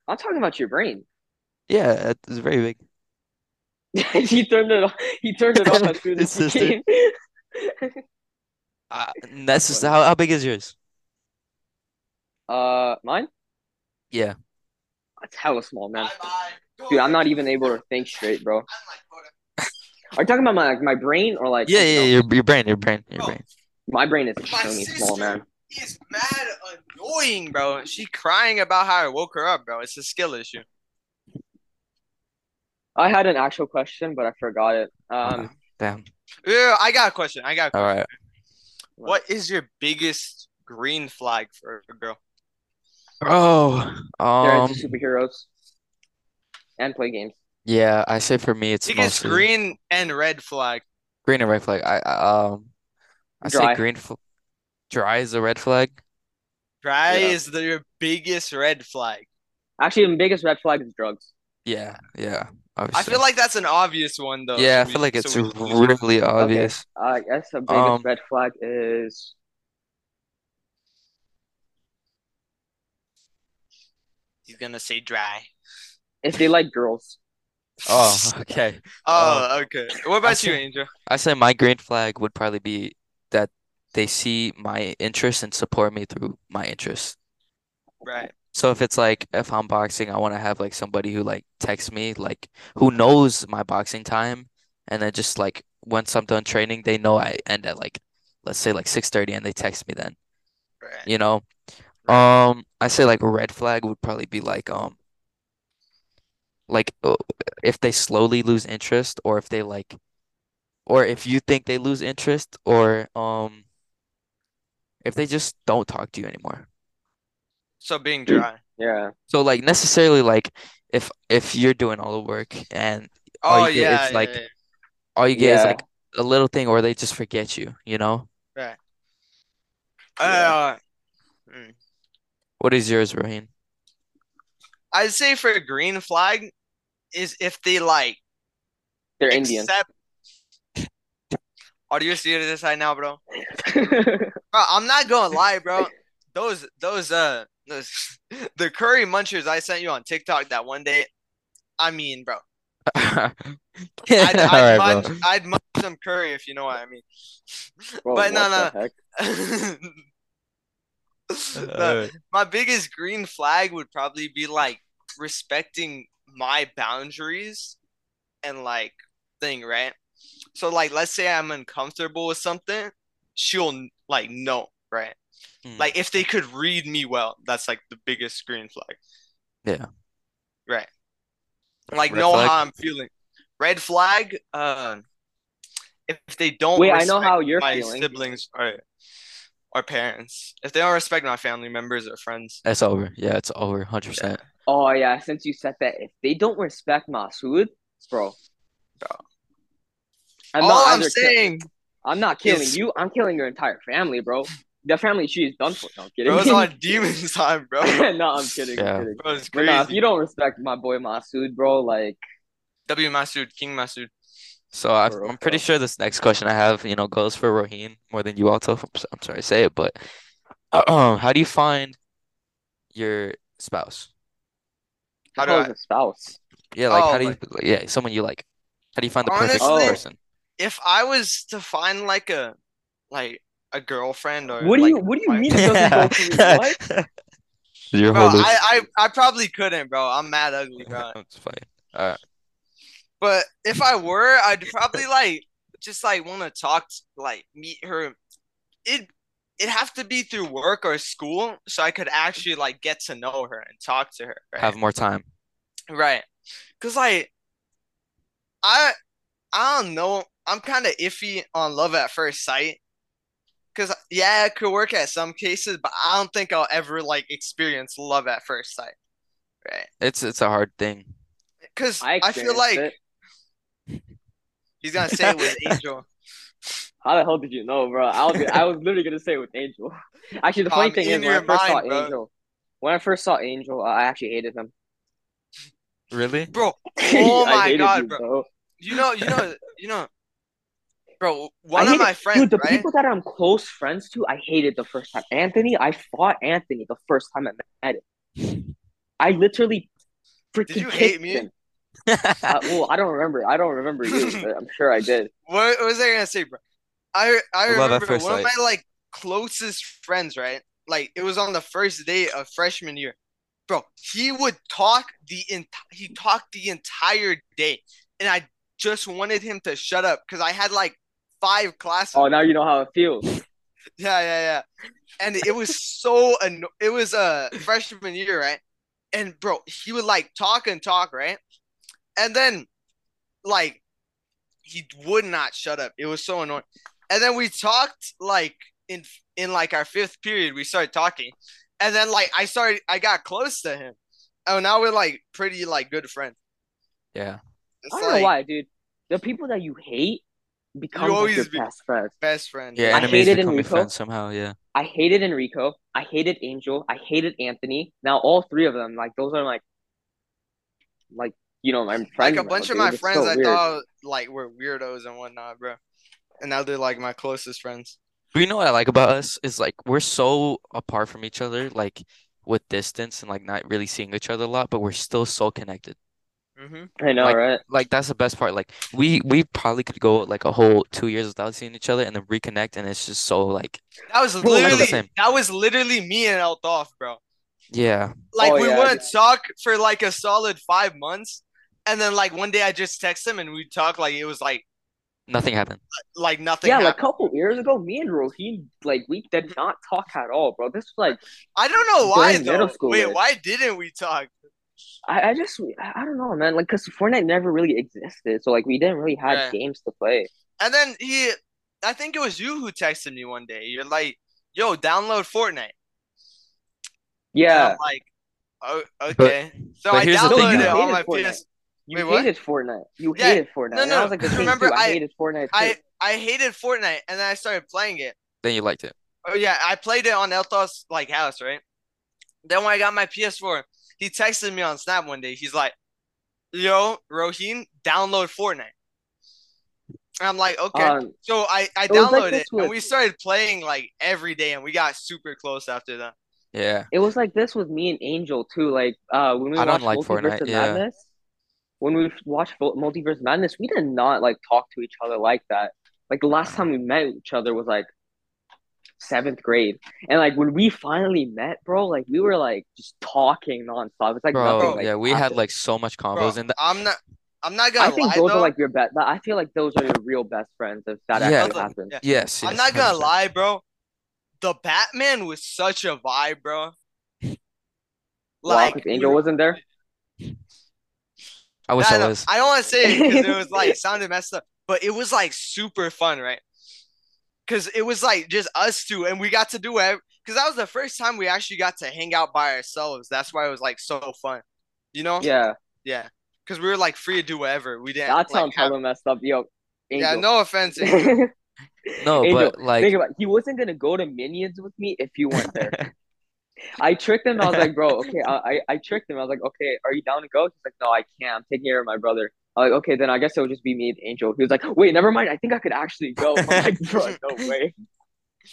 I'm talking about your brain. Yeah, it's very big. He turned it off as soon as he came. That's just how big is yours? Mine? Yeah. That's hella small, man. Dude, I'm not even able to think straight, bro. Are you talking about my brain or like? Yeah, your brain. My brain is extremely small, man. It's mad annoying, bro. She crying about how I woke her up, bro. It's a skill issue. I had an actual question, but I forgot it. Damn. Yeah, I got a question. All right. What is your biggest green flag for a girl? They're into superheroes and play games. Yeah, I say for me, it's biggest mostly green and red flag. Green and red flag. I say green flag. Dry is the red flag. Dry is your biggest red flag. Actually, the biggest red flag is drugs. Yeah. Obviously. I feel like that's an obvious one, though. Yeah, I feel like it's really obvious. Okay. I guess the biggest red flag is... He's going to say dry. If they like girls. Oh, okay. What about you, Angel? I say my green flag would probably be that they see my interest and support me through my interest. Right. So if it's like, if I'm boxing, I want to have like somebody who like texts me, like who knows my boxing time. And then just like, once I'm done training, they know I end at like, let's say like 6:30 and they text me then, right. You know? Right. I say like red flag would probably be like if they slowly lose interest or if they like, or if you think they lose interest or, if they just don't talk to you anymore. So being dry. Yeah. So like necessarily like if you're doing all the work and all you get is like a little thing or they just forget you, you know? Right. What is yours, Raheen? I'd say for a green flag is if they like they're Indian. Are you serious right now, bro? Bro, I'm not gonna lie, bro. The curry munchers I sent you on TikTok that one day, I mean, bro. I'd munch some curry if you know what I mean. Bro, but no. My biggest green flag would probably be like respecting my boundaries and like thing, right? So like, let's say I'm uncomfortable with something, she'll like know, right? Like, if they could read me well, that's, like, the biggest green flag. Yeah. Right. Like, know how I'm feeling. Red flag, if they don't respect siblings or parents. If they don't respect my family members or friends. That's over. Yeah, it's over. 100%. Yeah. Oh, yeah. Since you said that, if they don't respect Masood, bro. I'm not killing you. I'm killing your entire family, bro. The family tree is done for. No, I'm kidding. Bro, it's on demon's time, bro. No, I'm kidding. Yeah. I'm kidding. Bro, it's crazy. Nah, if you don't respect my boy Masood, bro, like... W Masood, King Masood. So I'm pretty sure this next question I have, goes for Raheen more than you, Altaf. I'm sorry to say it, but how do you find your spouse? A spouse? Yeah, like how do you? Yeah, someone you like. How do you find the perfect person? If I was to find like a girlfriend or what do you mean? What? Bro, I probably couldn't, bro. I'm mad ugly, bro. It's fine. All right. But if I were, I'd probably want to talk, meet her. It'd have to be through work or school, so I could actually get to know her and talk to her. Right? Have more time, right? Cause I don't know. I'm kind of iffy on love at first sight. Cause it could work at some cases, but I don't think I'll ever experience love at first sight. Right? It's a hard thing. Cause I feel like. He's gonna say it with Angel. How the hell did you know, bro? I was literally gonna say it with Angel. Actually, the funny thing is, when I first saw Angel, I actually hated him. Really, bro? Oh my god, bro! You know, bro. One of my friends, dude. The people that I'm close friends to, I hated the first time. Anthony, I fought Anthony the first time I met him. I literally freaking Did you hate me? Him. Well, I don't remember you, but I'm sure I did. What was I gonna say, bro? I remember one of my closest friends, right? It was on the first day of freshman year, bro. He would talk he talked the entire day, and I just wanted him to shut up because I had 5 classes. Oh, now you know how it feels. Yeah. And it was so it was freshman year, right? And bro, he would talk and talk, right? And then, he would not shut up. It was so annoying. And then we talked, in our fifth period, we started talking. And then, I got close to him. Oh, now we're, pretty, good friends. Yeah. It's I don't know why, dude. The people that you hate become your best friends. Best friends. Yeah, I hated Enrico. Somehow, yeah. I hated Enrico. I hated Angel. I hated Anthony. Now, all three of them, those are, my friends. A bunch of my friends I thought were weirdos and whatnot, bro. And now they're my closest friends. You know what I like about us is we're so apart from each other, with distance and not really seeing each other a lot, but we're still so connected. Mm-hmm. I know, right? That's the best part. We probably could go a whole 2 years without seeing each other and then reconnect, and it's just so that was literally me and Altaf, bro. Yeah. We wouldn't talk for a solid 5 months. And then, one day I just text him and we talk it was nothing happened. Nothing happened. A couple years ago, me and Raheen, we did not talk at all, bro. This was I don't know why, though. Wait, why didn't we talk? I don't know, man. Because Fortnite never really existed. So, we didn't really have games to play. And then I think it was you who texted me one day. You're like, yo, download Fortnite. Yeah. And I'm okay. But I downloaded it on my PS. You hated Fortnite. You hated Fortnite. No, I was remember too. I hated Fortnite too. I hated Fortnite, and then I started playing it. Then you liked it. Oh yeah, I played it on Elthos house, right? Then when I got my PS4, he texted me on Snap one day. He's like, "Yo, Raheen, download Fortnite." And I'm like, okay. So I downloaded it, and we started playing every day, and we got super close after that. Yeah, it was this with me and Angel too. When we watched Multiverse Madness, when we watched Multiverse Madness, we did not talk to each other like that. The last time we met each other was 7th grade, and when we finally met, bro, we were just talking nonstop. It's nothing. Yeah, we had so much combos, and I'm not gonna lie. I think those are your best. I feel those are your real best friends if that actually happened. Yeah. Yes, I'm not gonna lie, bro. The Batman was such a vibe, bro. Angel wasn't there. I wish I was. I don't want to say it because it was like sounded messed up, but it was like super fun, right? Because it was like just us two, and we got to do it because that was the first time we actually got to hang out by ourselves. That's why it was like so fun, you know? Yeah, yeah. Because we were like free to do whatever. We didn't. That sounds hella messed up, yo. Angel. Yeah, no offense. No, Angel, but like, think about it. He wasn't gonna go to Minions with me if you weren't there. I tricked him. I was like, bro, okay. I tricked him. I was like, okay, are you down to go? He's like, no, I can't. I'm taking care of my brother. I'm like, okay, then I guess it'll just be me and Angel. He was like, wait, never mind. I think I could actually go. I'm like, bro, no way.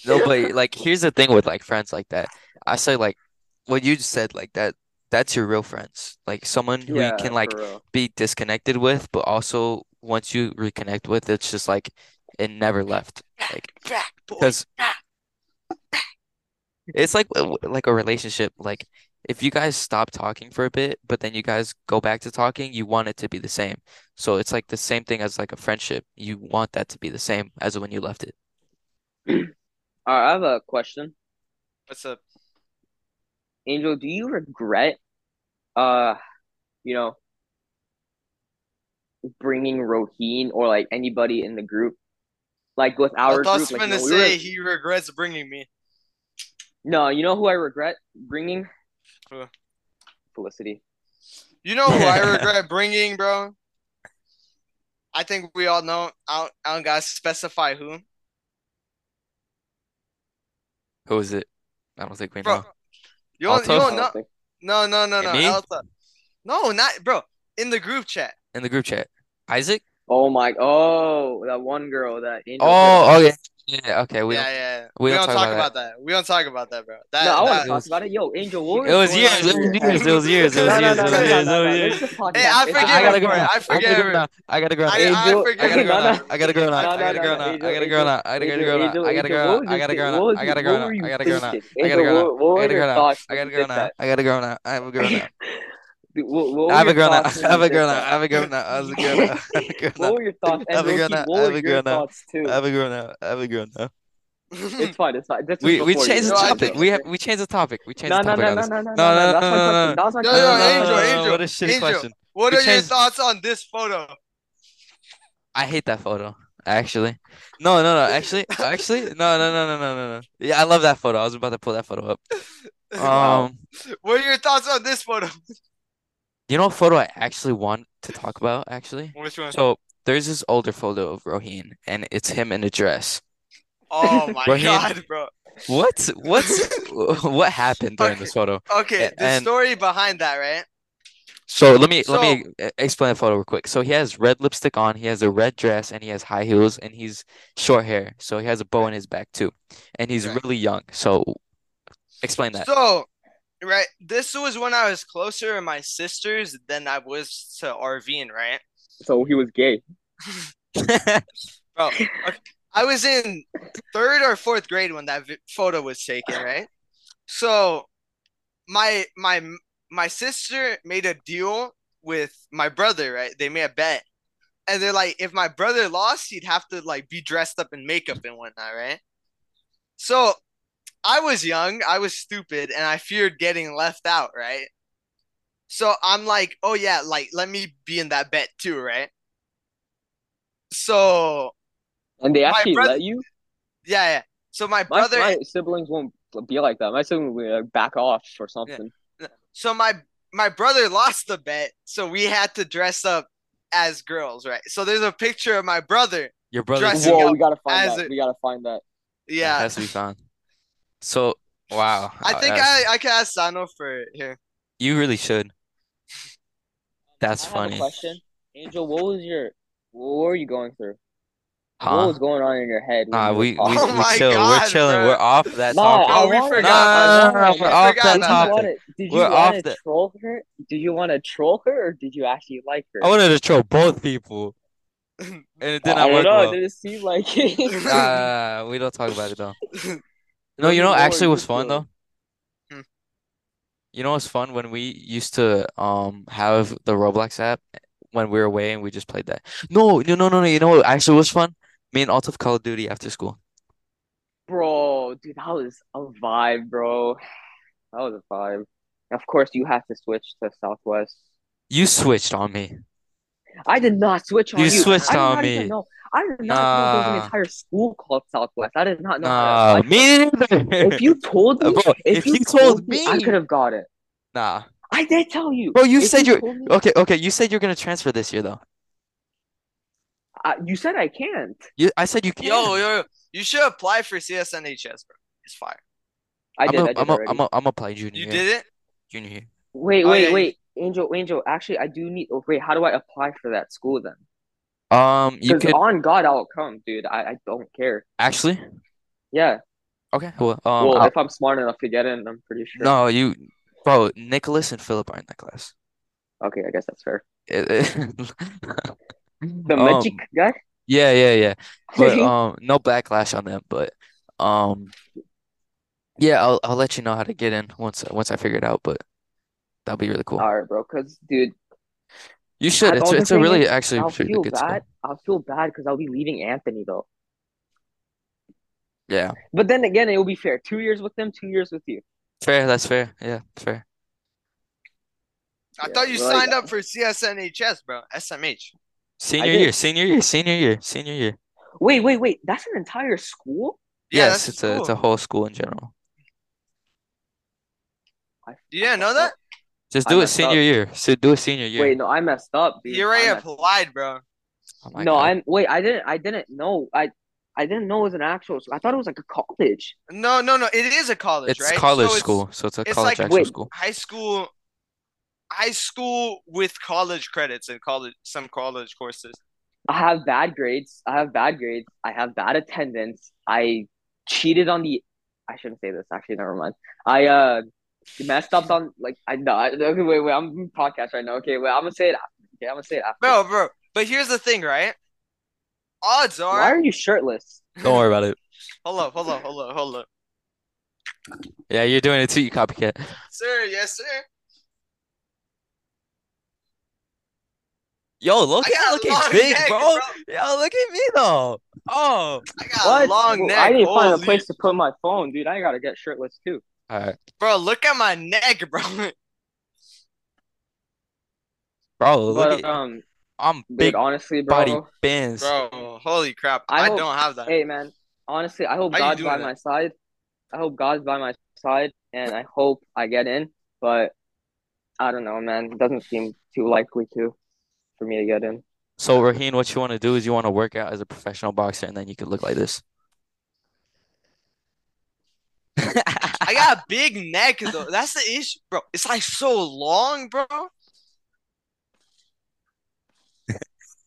No, but like, here's the thing with like friends like that. I say like, what you just said like that. That's your real friends. Like someone who you can like be disconnected with, but also once you reconnect with, it's just like it never left. Like because it's like a relationship. Like if you guys stop talking for a bit, but then you guys go back to talking, you want it to be the same. So it's like the same thing as like a friendship. You want that to be the same as when you left it. All right, I have a question. What's up? Angel, do you regret, bringing Raheen or like anybody in the group, like with our group? I was gonna say he regrets bringing me. No, you know who I regret bringing? Who? Felicity. You know who I regret bringing, bro? I think we all know. I don't gotta specify who. Who is it? I don't think we know. No. Altaf. No, not bro. In the group chat. Isaac? Oh, that one girl that Angel. Okay. We don't talk about that. We don't talk about that, bro. I want to talk about it. Yo, Angel, what was it? It was years. It was years. Hey, I gotta grow now. What were your thoughts? It's fine. We changed the topic. We changed the topic. No, Angel. What a shitty question. What are your thoughts on this photo? I hate that photo. Actually, no. Yeah, I love that photo. I was about to pull that photo up. What are your thoughts on this photo? You know what photo I actually want to talk about, actually? Which one? So, there's this older photo of Raheen, and it's him in a dress. Oh, my God, bro. What happened during this photo? Okay, the story behind that, right? So, let me explain the photo real quick. So, he has red lipstick on, he has a red dress, and he has high heels, and he's short hair. So, he has a bow in his back, too. And he's really young. So, explain that. So... Right, this was when I was closer to my sisters than I was to Arveen, right? So he was gay. Bro, okay. I was in 3rd or 4th grade when that photo was taken, right? So my sister made a deal with my brother, right? They made a bet. And they're like, if my brother lost, he'd have to like be dressed up in makeup and whatnot, right? So... I was young, I was stupid, and I feared getting left out, right? So I'm like, oh yeah, like, let me be in that bet too, right? So... And they actually let you? Yeah. So my siblings won't be like that. My siblings will be like, back off or something. Yeah. So my brother lost the bet, so we had to dress up as girls, right? So there's a picture of my brother dressing up. We gotta find that. Yeah. That has to be found. So, wow. I think I can ask Sano for it here. You really should. That's funny. I have a question. Angel, what were you going through? What was going on in your head? We're chilling. Bro. We're off that topic. We forgot that topic. Did you want to troll her or did you actually like her? I wanted to troll both people. And it did not work well. Did it seem like it? We don't talk about it though. No, you know, actually what's fun, though? You know what's fun? When we used to have the Roblox app when we were away and we just played that. No. You know what actually was fun? Me and Altaf Call of Duty after school. Bro, dude, that was a vibe, bro. Of course, you have to switch to Southwest. You switched on me. I did not switch on you. You switched on me. I did not know there's an entire school called Southwest. I did not know. Me neither. If you told me, bro, if you told me, I could have got it. Nah. I did tell you. Bro, you said you said you're gonna transfer this year though. You said I can't. I said you can't. Yo, you should apply for CSNHS, bro. It's fire. I'm applying junior. You did it? Junior year. Wait. Angel, actually, I do need. Oh, wait, how do I apply for that school then? You could. On God, I'll come, dude. I don't care. Actually. Yeah. Okay. Well, if I'm smart enough to get in, I'm pretty sure. No, you, bro. Nicholas and Philip are in that class. Okay, I guess that's fair. The magic guy. Yeah. But no backlash on them. But yeah, I'll let you know how to get in once I figure it out. But that'll be really cool. All right, bro. Cause, dude, you should. It's a really actually. I'll feel bad because I'll be leaving Anthony though. Yeah. But then again, it will be fair. 2 years with them, 2 years with you. Fair. That's fair. Yeah, fair. I thought you signed up for CSNHS, bro. SMH. Senior year. Wait. That's an entire school? Yes, yeah, it's a whole school in general. You didn't know that? Just do it senior year. So do it senior year. Wait, no, I messed up, dude. You already applied, bro. Oh my God. I didn't know. I didn't know it was an actual school. I thought it was like a college. No. It is a college, right? It's college school. So it's a college actual school. High school with college credits and some college courses. I have bad grades. I have bad attendance. I cheated on the. I shouldn't say this. Actually, never mind. I messed up on like I no. Okay, wait. I'm podcast right now. Okay, wait. I'm gonna say it after. Okay, I'm gonna say it after. Bro. But here's the thing, right? Odds are. Why are you shirtless? Don't worry about it. Hold up. Yeah, you're doing it too, you copycat. Sir, yes, sir. Yo, look at big, neck, bro. Yo, look at me though. Oh, I got a long neck. I need to find a place to put my phone, dude. I gotta get shirtless too. All right, bro. Look at my neck, bro. Bro, look at I'm big. Dude, honestly, bro. Body bends. Bro, holy crap! I don't have that. Hey, man. Honestly, I hope God's by my side. And I hope I get in. But I don't know, man. It doesn't seem too likely to. For me to get in. So Raheen, what you want to do is you want to work out as a professional boxer, and then you could look like this. I got a big neck though. That's the issue, bro. It's like so long, bro.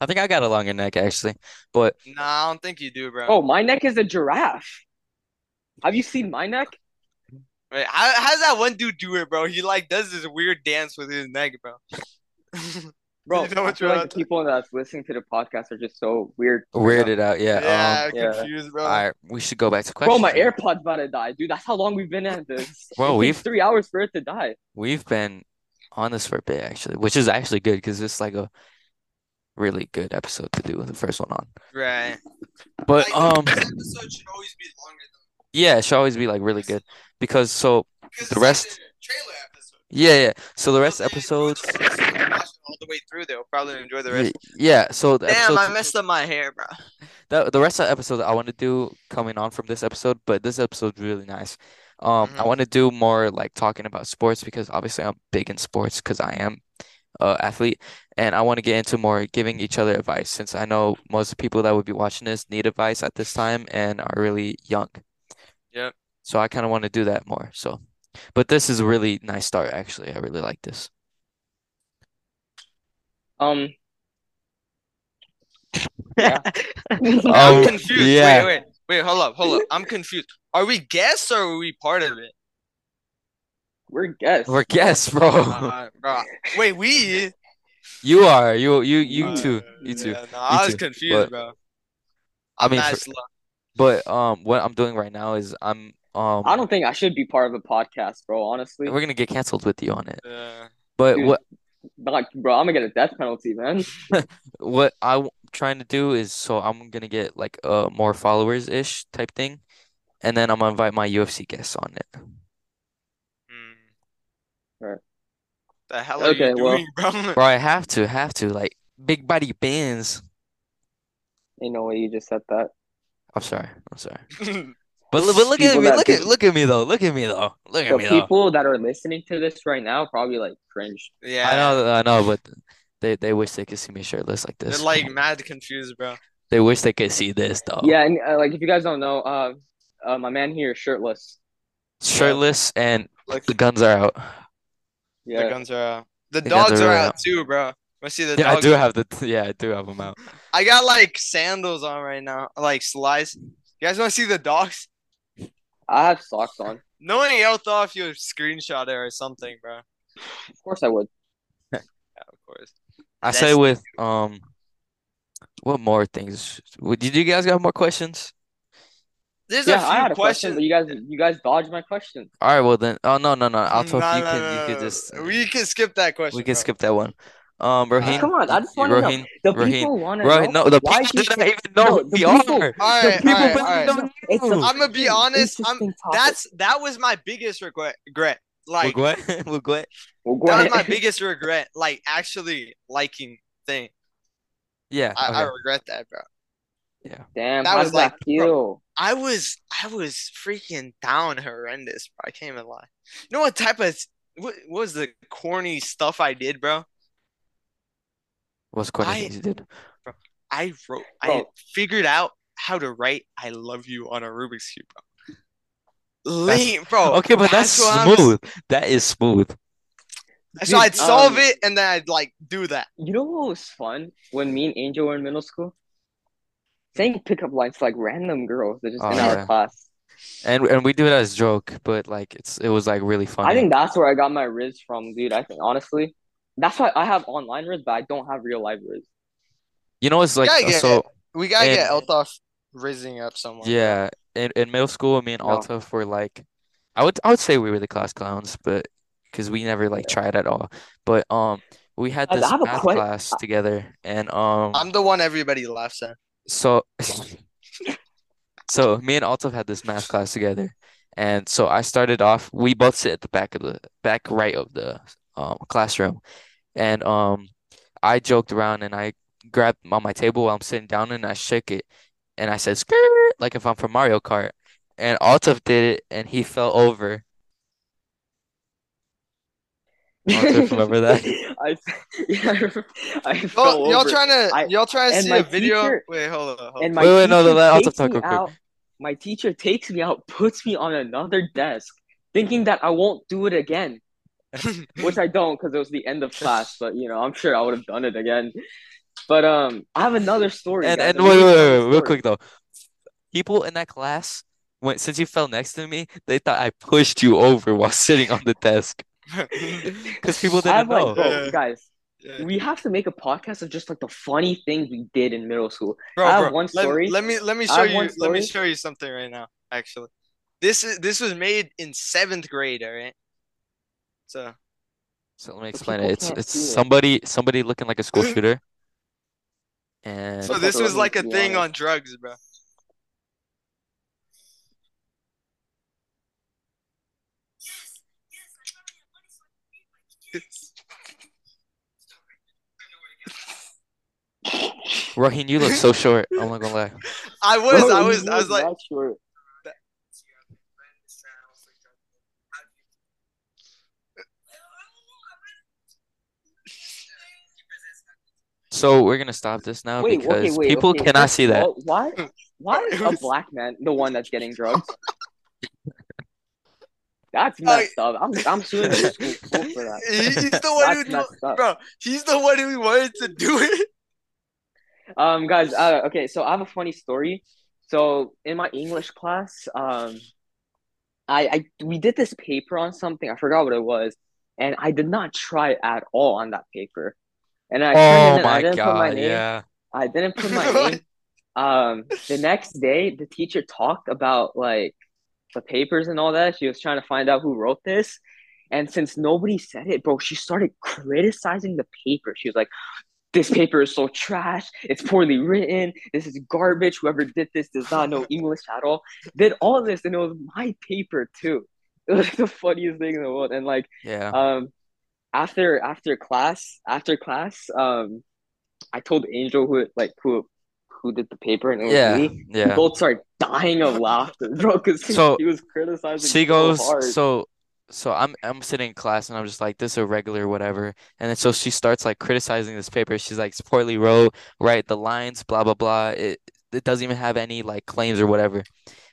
I think I got a longer neck actually, but nah, I don't think you do, bro. Oh, my neck is a giraffe. Have you seen my neck? Wait, how's that one dude do it, bro? He like does this weird dance with his neck, bro. Bro, you know what the people that's listening to the podcast are just so weirded out. Yeah, confused, bro. All right, we should go back to questions. Bro, my AirPod's about to die, dude. That's how long we've been at this. Well, we've 3 hours for it to die. We've been on this for a bit actually, which is actually good because it's like a really good episode to do with the first one on. Right. But like, this episode should always be longer though. Yeah, it should always be like really good because the rest like trailer episode. Yeah. So the rest episodes. All the way through, they'll probably enjoy the rest. Yeah, so damn, I messed up my hair, bro. The rest of the episode I want to do coming on from this episode, but this episode's really nice. I want to do more like talking about sports because obviously I'm big in sports because I am an athlete, and I want to get into more giving each other advice since I know most people that would be watching this need advice at this time and are really young. Yep. So I kind of want to do that more. So, but this is a really nice start actually. I really like this. Yeah. I'm confused. Yeah. Wait, hold up. I'm confused. Are we guests or are we part of it? We're guests, bro. Wait, we? You are. You too. You too. Yeah, no, I was confused, but, bro. What I'm doing right now is I don't think I should be part of a podcast, bro, honestly. We're gonna get canceled with you on it. Yeah. But dude. Like, bro, I'm gonna get a death penalty, man. What I'm trying to do is I'm gonna get like more followers ish type thing, and then I'm gonna invite my UFC guests on it. All right. The hell are you doing, bro? Bro, I have to. Like, Big Body Bands. You know what? You just said that. I'm sorry. but look at me though. The people that are listening to this right now probably like cringe. Yeah, I know, but they wish they could see me shirtless like this. They're like mad confused, bro. They wish they could see this though. Yeah, and like if you guys don't know, my man here is shirtless. Shirtless and like, the guns are out. Yeah, the guns are out. The dogs are really out too, bro. I see the dogs. I do have them out. I got like sandals on right now, like slides. You guys want to see the dogs? I have socks on. No one else thought if you would screenshot it or something, bro. Of course I would. Yeah, of course. I say with what more things? Did you guys got more questions? There's a few questions. But you guys dodged my question. All right, well then. Oh no. We can skip that question. We can skip that one. Raheen, come on! I just want to know. The people want to know. No, the people didn't even know who we are. I'm gonna be honest. That was my biggest regret. Like that was my biggest regret. Like actually liking thing. Yeah, I regret that, bro. Yeah. Damn, that was like you. I was freaking down, horrendous, bro. I can't even lie. You know what type of what was the corny stuff I did, bro? What's corny things you did? Bro, I figured out how to write "I love you" on a Rubik's cube, bro. Late, bro. Okay, but that's smooth. That is smooth. So I'd solve it and then I'd like do that. You know what was fun when me and Angel were in middle school? Saying pickup lines to like random girls that just in our class. And we do it as a joke, but like it was like really fun. I think that's where I got my riz from, dude. I think honestly, that's why I have online riz, but I don't have real life riz. You know, it's like we gotta get Altaf rizzing up someone. Yeah, in middle school, me and Altaf were like, I would say we were the class clowns, but. Because we never like tried at all, but we had this math class together, and I'm the one everybody laughs at. So me and Altaf had this math class together, and so I started off. We both sit at the back of the back right of the classroom, and I joked around and I grabbed on my table while I'm sitting down and I shook it, and I said "Skirt," like if I'm from Mario Kart, and Altaf did it and he fell over. Remember that? I fell y'all over. Y'all trying to see a video? Teacher, wait, hold on. And my teacher takes me out, puts me on another desk, thinking that I won't do it again, which I don't because it was the end of class. But you know, I'm sure I would have done it again. But I have another story. And wait, real quick though, people in that class since you fell next to me, they thought I pushed you over while sitting on the desk. Because people didn't know. Like, bro, guys, we have to make a podcast of just like the funny things we did in middle school. Bro, I have one story. Let me show you. Let me show you something right now. Actually, this was made in 7th grade. All right. So let me explain it. It's somebody looking like a school shooter. And so this was like a thing on drugs, bro. Raheen, you look so short. I'm not gonna lie. I was like. Short. So we're gonna stop this now because people cannot see that. Why is a black man the one that's getting drugs? That's messed up. I'm suing the school for that. He's the one bro. He's the one who wanted to do it. Guys. Okay. So I have a funny story. So in my English class, we did this paper on something. I forgot what it was, and I did not try at all on that paper. And I didn't put my name. The next day, the teacher talked about like. The papers and all that. She was trying to find out who wrote this, and since nobody said it, bro, she started criticizing the paper. She was like, "This paper is so trash. It's poorly written. This is garbage. Whoever did this does not know English at all." Did all this, and it was my paper too. It was like the funniest thing in the world. And like, after class, I told Angel who did the paper, and it was me. Yeah. We both started dying of laughter, bro, because he was criticizing Seagull's, so hard. So I'm sitting in class, and I'm just like, this is irregular, whatever. And then so she starts, like, criticizing this paper. She's like, it's poorly wrote, right, the lines, blah, blah, blah. It doesn't even have any, like, claims or whatever.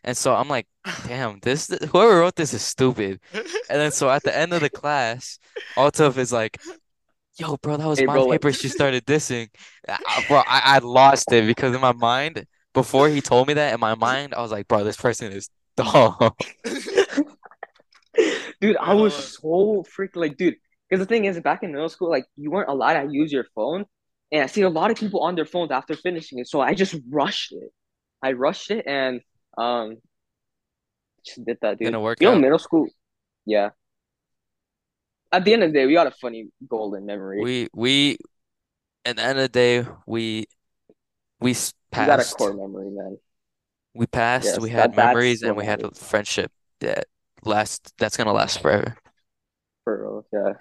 And so I'm like, damn, whoever wrote this is stupid. And then so at the end of the class, Altaf is like, yo, bro, that was my paper. She started dissing. Bro, I lost it because in my mind, before he told me that, in my mind, I was like, bro, this person is dumb. Dude, I was so freaking, like, dude, because the thing is, back in middle school, like, you weren't allowed to use your phone. And I see a lot of people on their phones after finishing it. So I just rushed it. I rushed it and just did that, dude. Gonna work out. Middle school. Yeah. At the end of the day, we got a funny golden memory. We at the end of the day, we passed. We got a core memory, man. We passed, yes, we had memories, and we had a friendship that's gonna last forever. For real, yeah.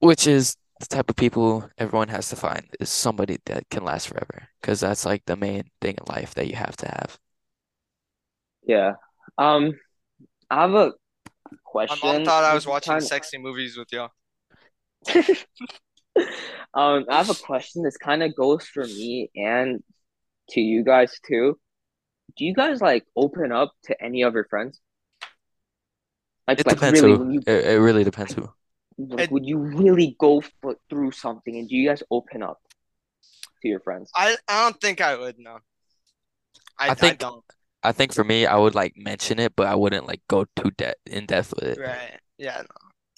Which is the type of people everyone has to find, is somebody that can last forever, because that's like the main thing in life that you have to have. Yeah. I have a question. My mom thought I was watching sexy movies with y'all. I have a question. This kind of goes for me and to you guys too. Do you guys like open up to any of your friends? It really depends who. Like, would you really go through something, and do you guys open up to your friends? I don't think I would, no. I think for me, I would like mention it, but I wouldn't like go too in depth with it. Right. Yeah. No.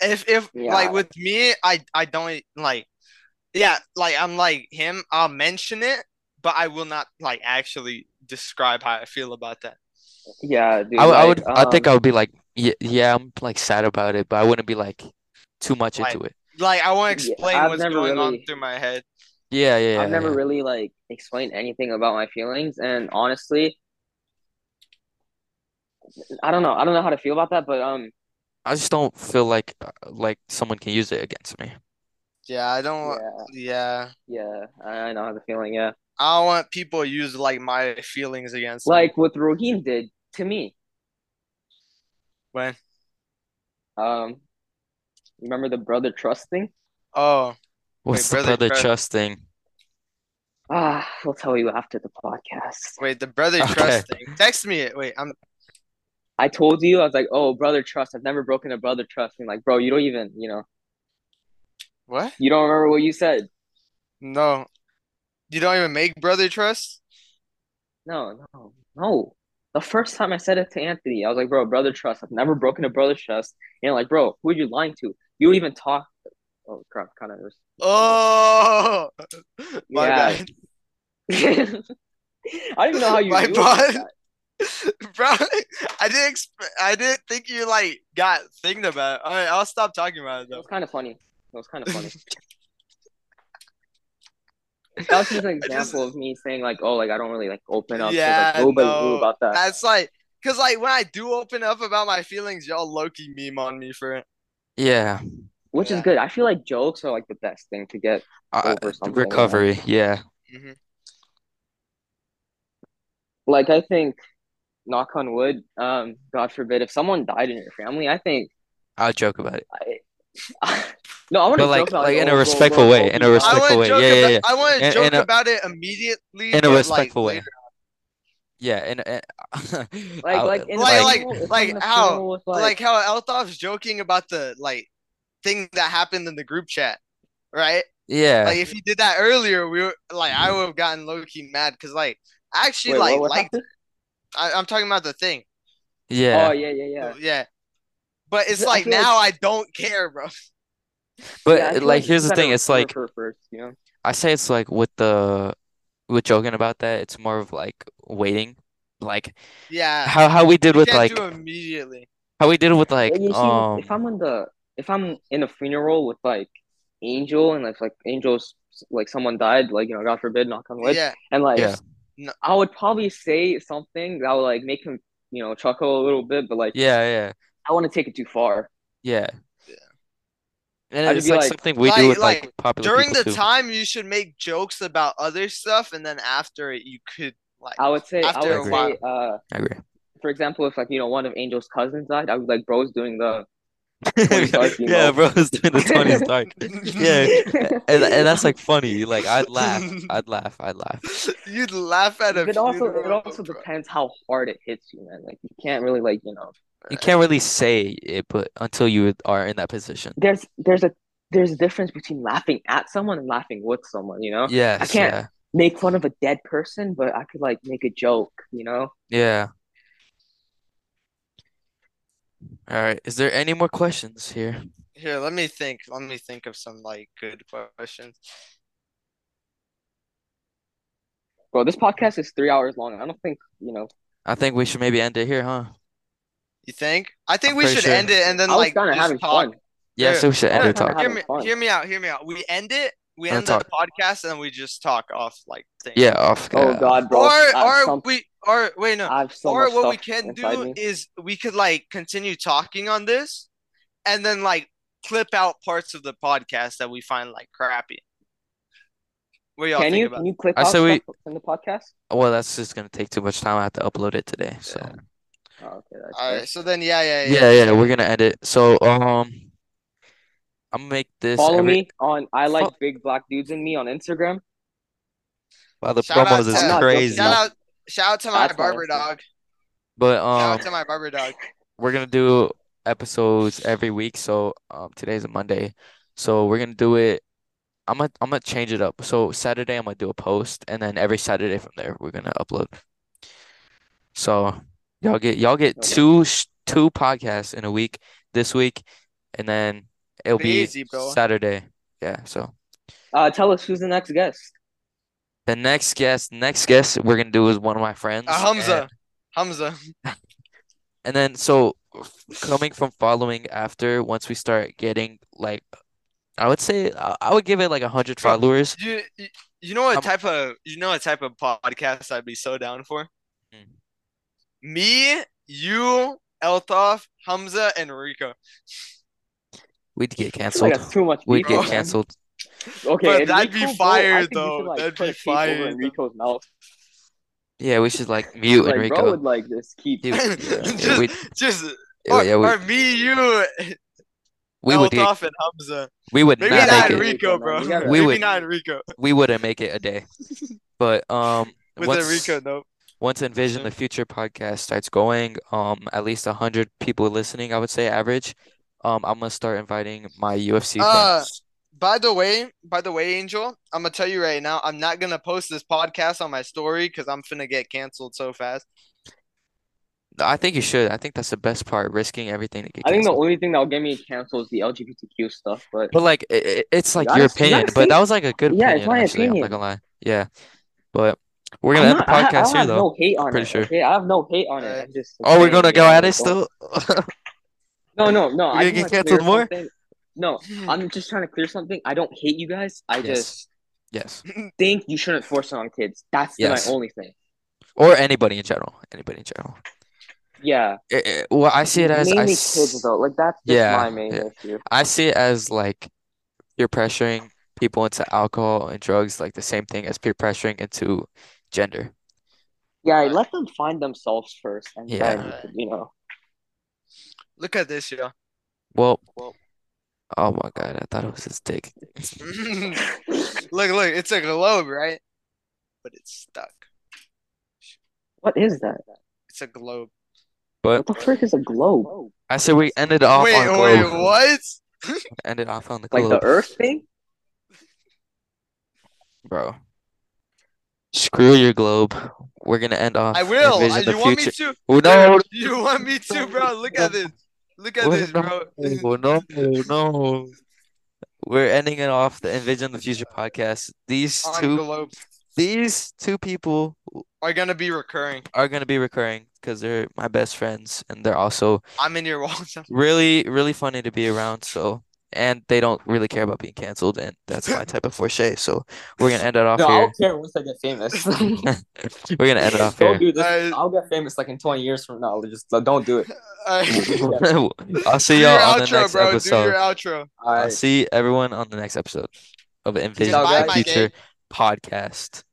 If like with me, I don't like. Yeah, like I'm like him. I'll mention it, but I will not like actually describe how I feel about that. Yeah, dude. I would. I think I would be like, yeah, I'm like sad about it, but I wouldn't be like too much into it. Like I want to explain what's going on through my head. Yeah. I've never really like explained anything about my feelings, and honestly, I don't know. I don't know how to feel about that, but I just don't feel like someone can use it against me. Yeah, I don't. Yeah, I know the feeling. Yeah, I don't want people to use like my feelings against me. Like what Raheen did to me. When? Remember the brother trust thing? Oh. What's the brother trust thing? Ah, we'll tell you after the podcast. Wait, the brother trust thing. Text me it. Wait, I told you, I was like, oh, brother trust. I've never broken a brother trust. And like, bro, you don't even, you know. What? You don't remember what you said? No. You don't even make brother trust? No. The first time I said it to Anthony, I was like, bro, brother trust. I've never broken a brother trust. And like, bro, who are you lying to? You don't even talk. Oh, crap. Connors. Oh! My bad. I didn't know how you do that. Bro, I didn't think you like got thinking about it. All right, I'll stop talking about it though. It was kind of funny. That was just an example of me saying like, oh, like I don't really like open up. Yeah, like, nobody knew about that. That's like, cause like when I do open up about my feelings, y'all low-key meme on me for it. Yeah. Which is good. I feel like jokes are like the best thing to get over something. Recovery. Like yeah. Mm-hmm. Like I think. Knock on wood, God forbid, if someone died in your family, I think I'll joke about it. No, I want to joke about it. Like in a respectful way. In a respectful way. Yeah. I want to joke about it immediately. In a respectful way. Yeah, and how Altaf's joking about the like thing that happened in the group chat, right? Yeah. Like if he did that earlier, we were like I would have gotten low key mad because like I actually I'm talking about the thing. Yeah. Oh, yeah. But it's like now I don't care, bro. But yeah, like here's the thing. It's like first, you know? I say it's like with joking about that, it's more of like waiting. Like how we did with like immediately. How we did with like if I'm in a funeral with like Angel and like Angel's like someone died, like you know, God forbid, knock on wood. Yeah. And like no. I would probably say something that would like make him, you know, chuckle a little bit, but like I want to take it too far. Yeah. And I'd it's like something we do with like popular during the time you should make jokes about other stuff, and then after it you could like. I would say, for example, if like you know one of Angel's cousins died, I would like bro's doing the. Yeah, bro, it's doing the Tony Stark. Yeah, and that's like funny. Like I'd laugh. You'd laugh at it. It also depends how hard it hits you, man. Like you can't really like you know. You can't really say it, but until you are in that position, there's a difference between laughing at someone and laughing with someone. You know. Yes, I can't make fun of a dead person, but I could like make a joke. You know. Yeah. All right. Is there any more questions here? Here, let me think. Let me think of some like good questions. Bro, this podcast is 3 hours long. I don't think you know. I think we should maybe end it here, huh? You think? I think we should end it and then like just talk. Fun. Yeah, so we should end it. Talk. Hear me out. We end it. We end the podcast and we just talk off like things. Yeah, off. Oh God, bro. Or what we can do is we could like continue talking on this, and then like clip out parts of the podcast that we find like crappy. What do y'all think about? Can you clip out stuff in the podcast? Well, that's just gonna take too much time. I have to upload it today. So. Oh, okay. All right. So then, yeah. We're gonna end it. So I'm gonna make this. Follow me on I Like Big Black Dudes and Me on Instagram. Wow, the promos is crazy. Shout out to my barber dog. But shout out to my barber dog. We're gonna do episodes every week. So today's a Monday, so we're gonna do it. I'm gonna change it up. So Saturday I'm gonna do a post, and then every Saturday from there we're gonna upload. So y'all get two podcasts in a week this week, and then it'll be easy, bro. Saturday. Yeah. So. Tell us who's the next guest. The next guest we're gonna do is one of my friends, Hamza. And then so coming from following after, once we start getting like, I would say I would give it like 100 followers. You know what type of podcast I'd be so down for? Me, you, Altaf, Hamza, and Rico. We'd get canceled. That's too much. We'd get canceled. Okay, but that'd be fire though. That'd be fire. Enrico's mouth. Yeah, we should like mute like, Enrico. Bro would like this keep. Or me, you. We would get off and Hamza. We would maybe not make Enrico, it. Bro. We wouldn't make it a day. But once Envision the Future podcast starts going, at least 100 people listening, I would say average. I'm gonna start inviting my UFC friends. By the way, Angel, I'm going to tell you right now, I'm not going to post this podcast on my story because I'm finna get canceled so fast. I think you should. I think that's the best part, risking everything to get canceled. I think the only thing that will get me canceled is the LGBTQ stuff. But like, it's like your opinion. But that was like a good opinion. Yeah, it's my opinion. I'm not going to lie. Yeah. But we're going to end the podcast here, though. I have no hate on it. We're going to go at it still? No. You're going to get canceled more? Something. No, I'm just trying to clear something. I don't hate you guys. I just think you shouldn't force it on kids. That's my only thing. Or anybody in general. Yeah. Well, I see it as... Mainly kids, though. Like, that's my main issue. I see it as, like, you're pressuring people into alcohol and drugs, like, the same thing as peer pressuring into gender. Yeah, let them find themselves first. And then, you know. Look at this, yo. Well... Oh my God! I thought it was his dick. Look! It's a globe, right? But it's stuck. What is that? It's a globe. But what the frick is a globe? I said we ended off on globe. Wait, what? Ended off on the globe. Like the Earth thing? Bro, screw your globe. We're gonna end off. I will. You want me to? Oh, no. You want me to, bro? Look at this. Look at this, bro. No. We're ending it off the Envision the Future podcast. These two people are gonna be recurring. Because they're my best friends and they're also really, really funny to be around. So and they don't really care about being canceled, and that's my type of forche. So we're gonna end it off here. I don't care once I get famous. We're gonna end it off here. Don't do this. I'll get famous like in 20 years from now. Just don't do it. I'll see y'all on the next episode. Do your outro. I'll see everyone on the next episode of Envision the Future Podcast.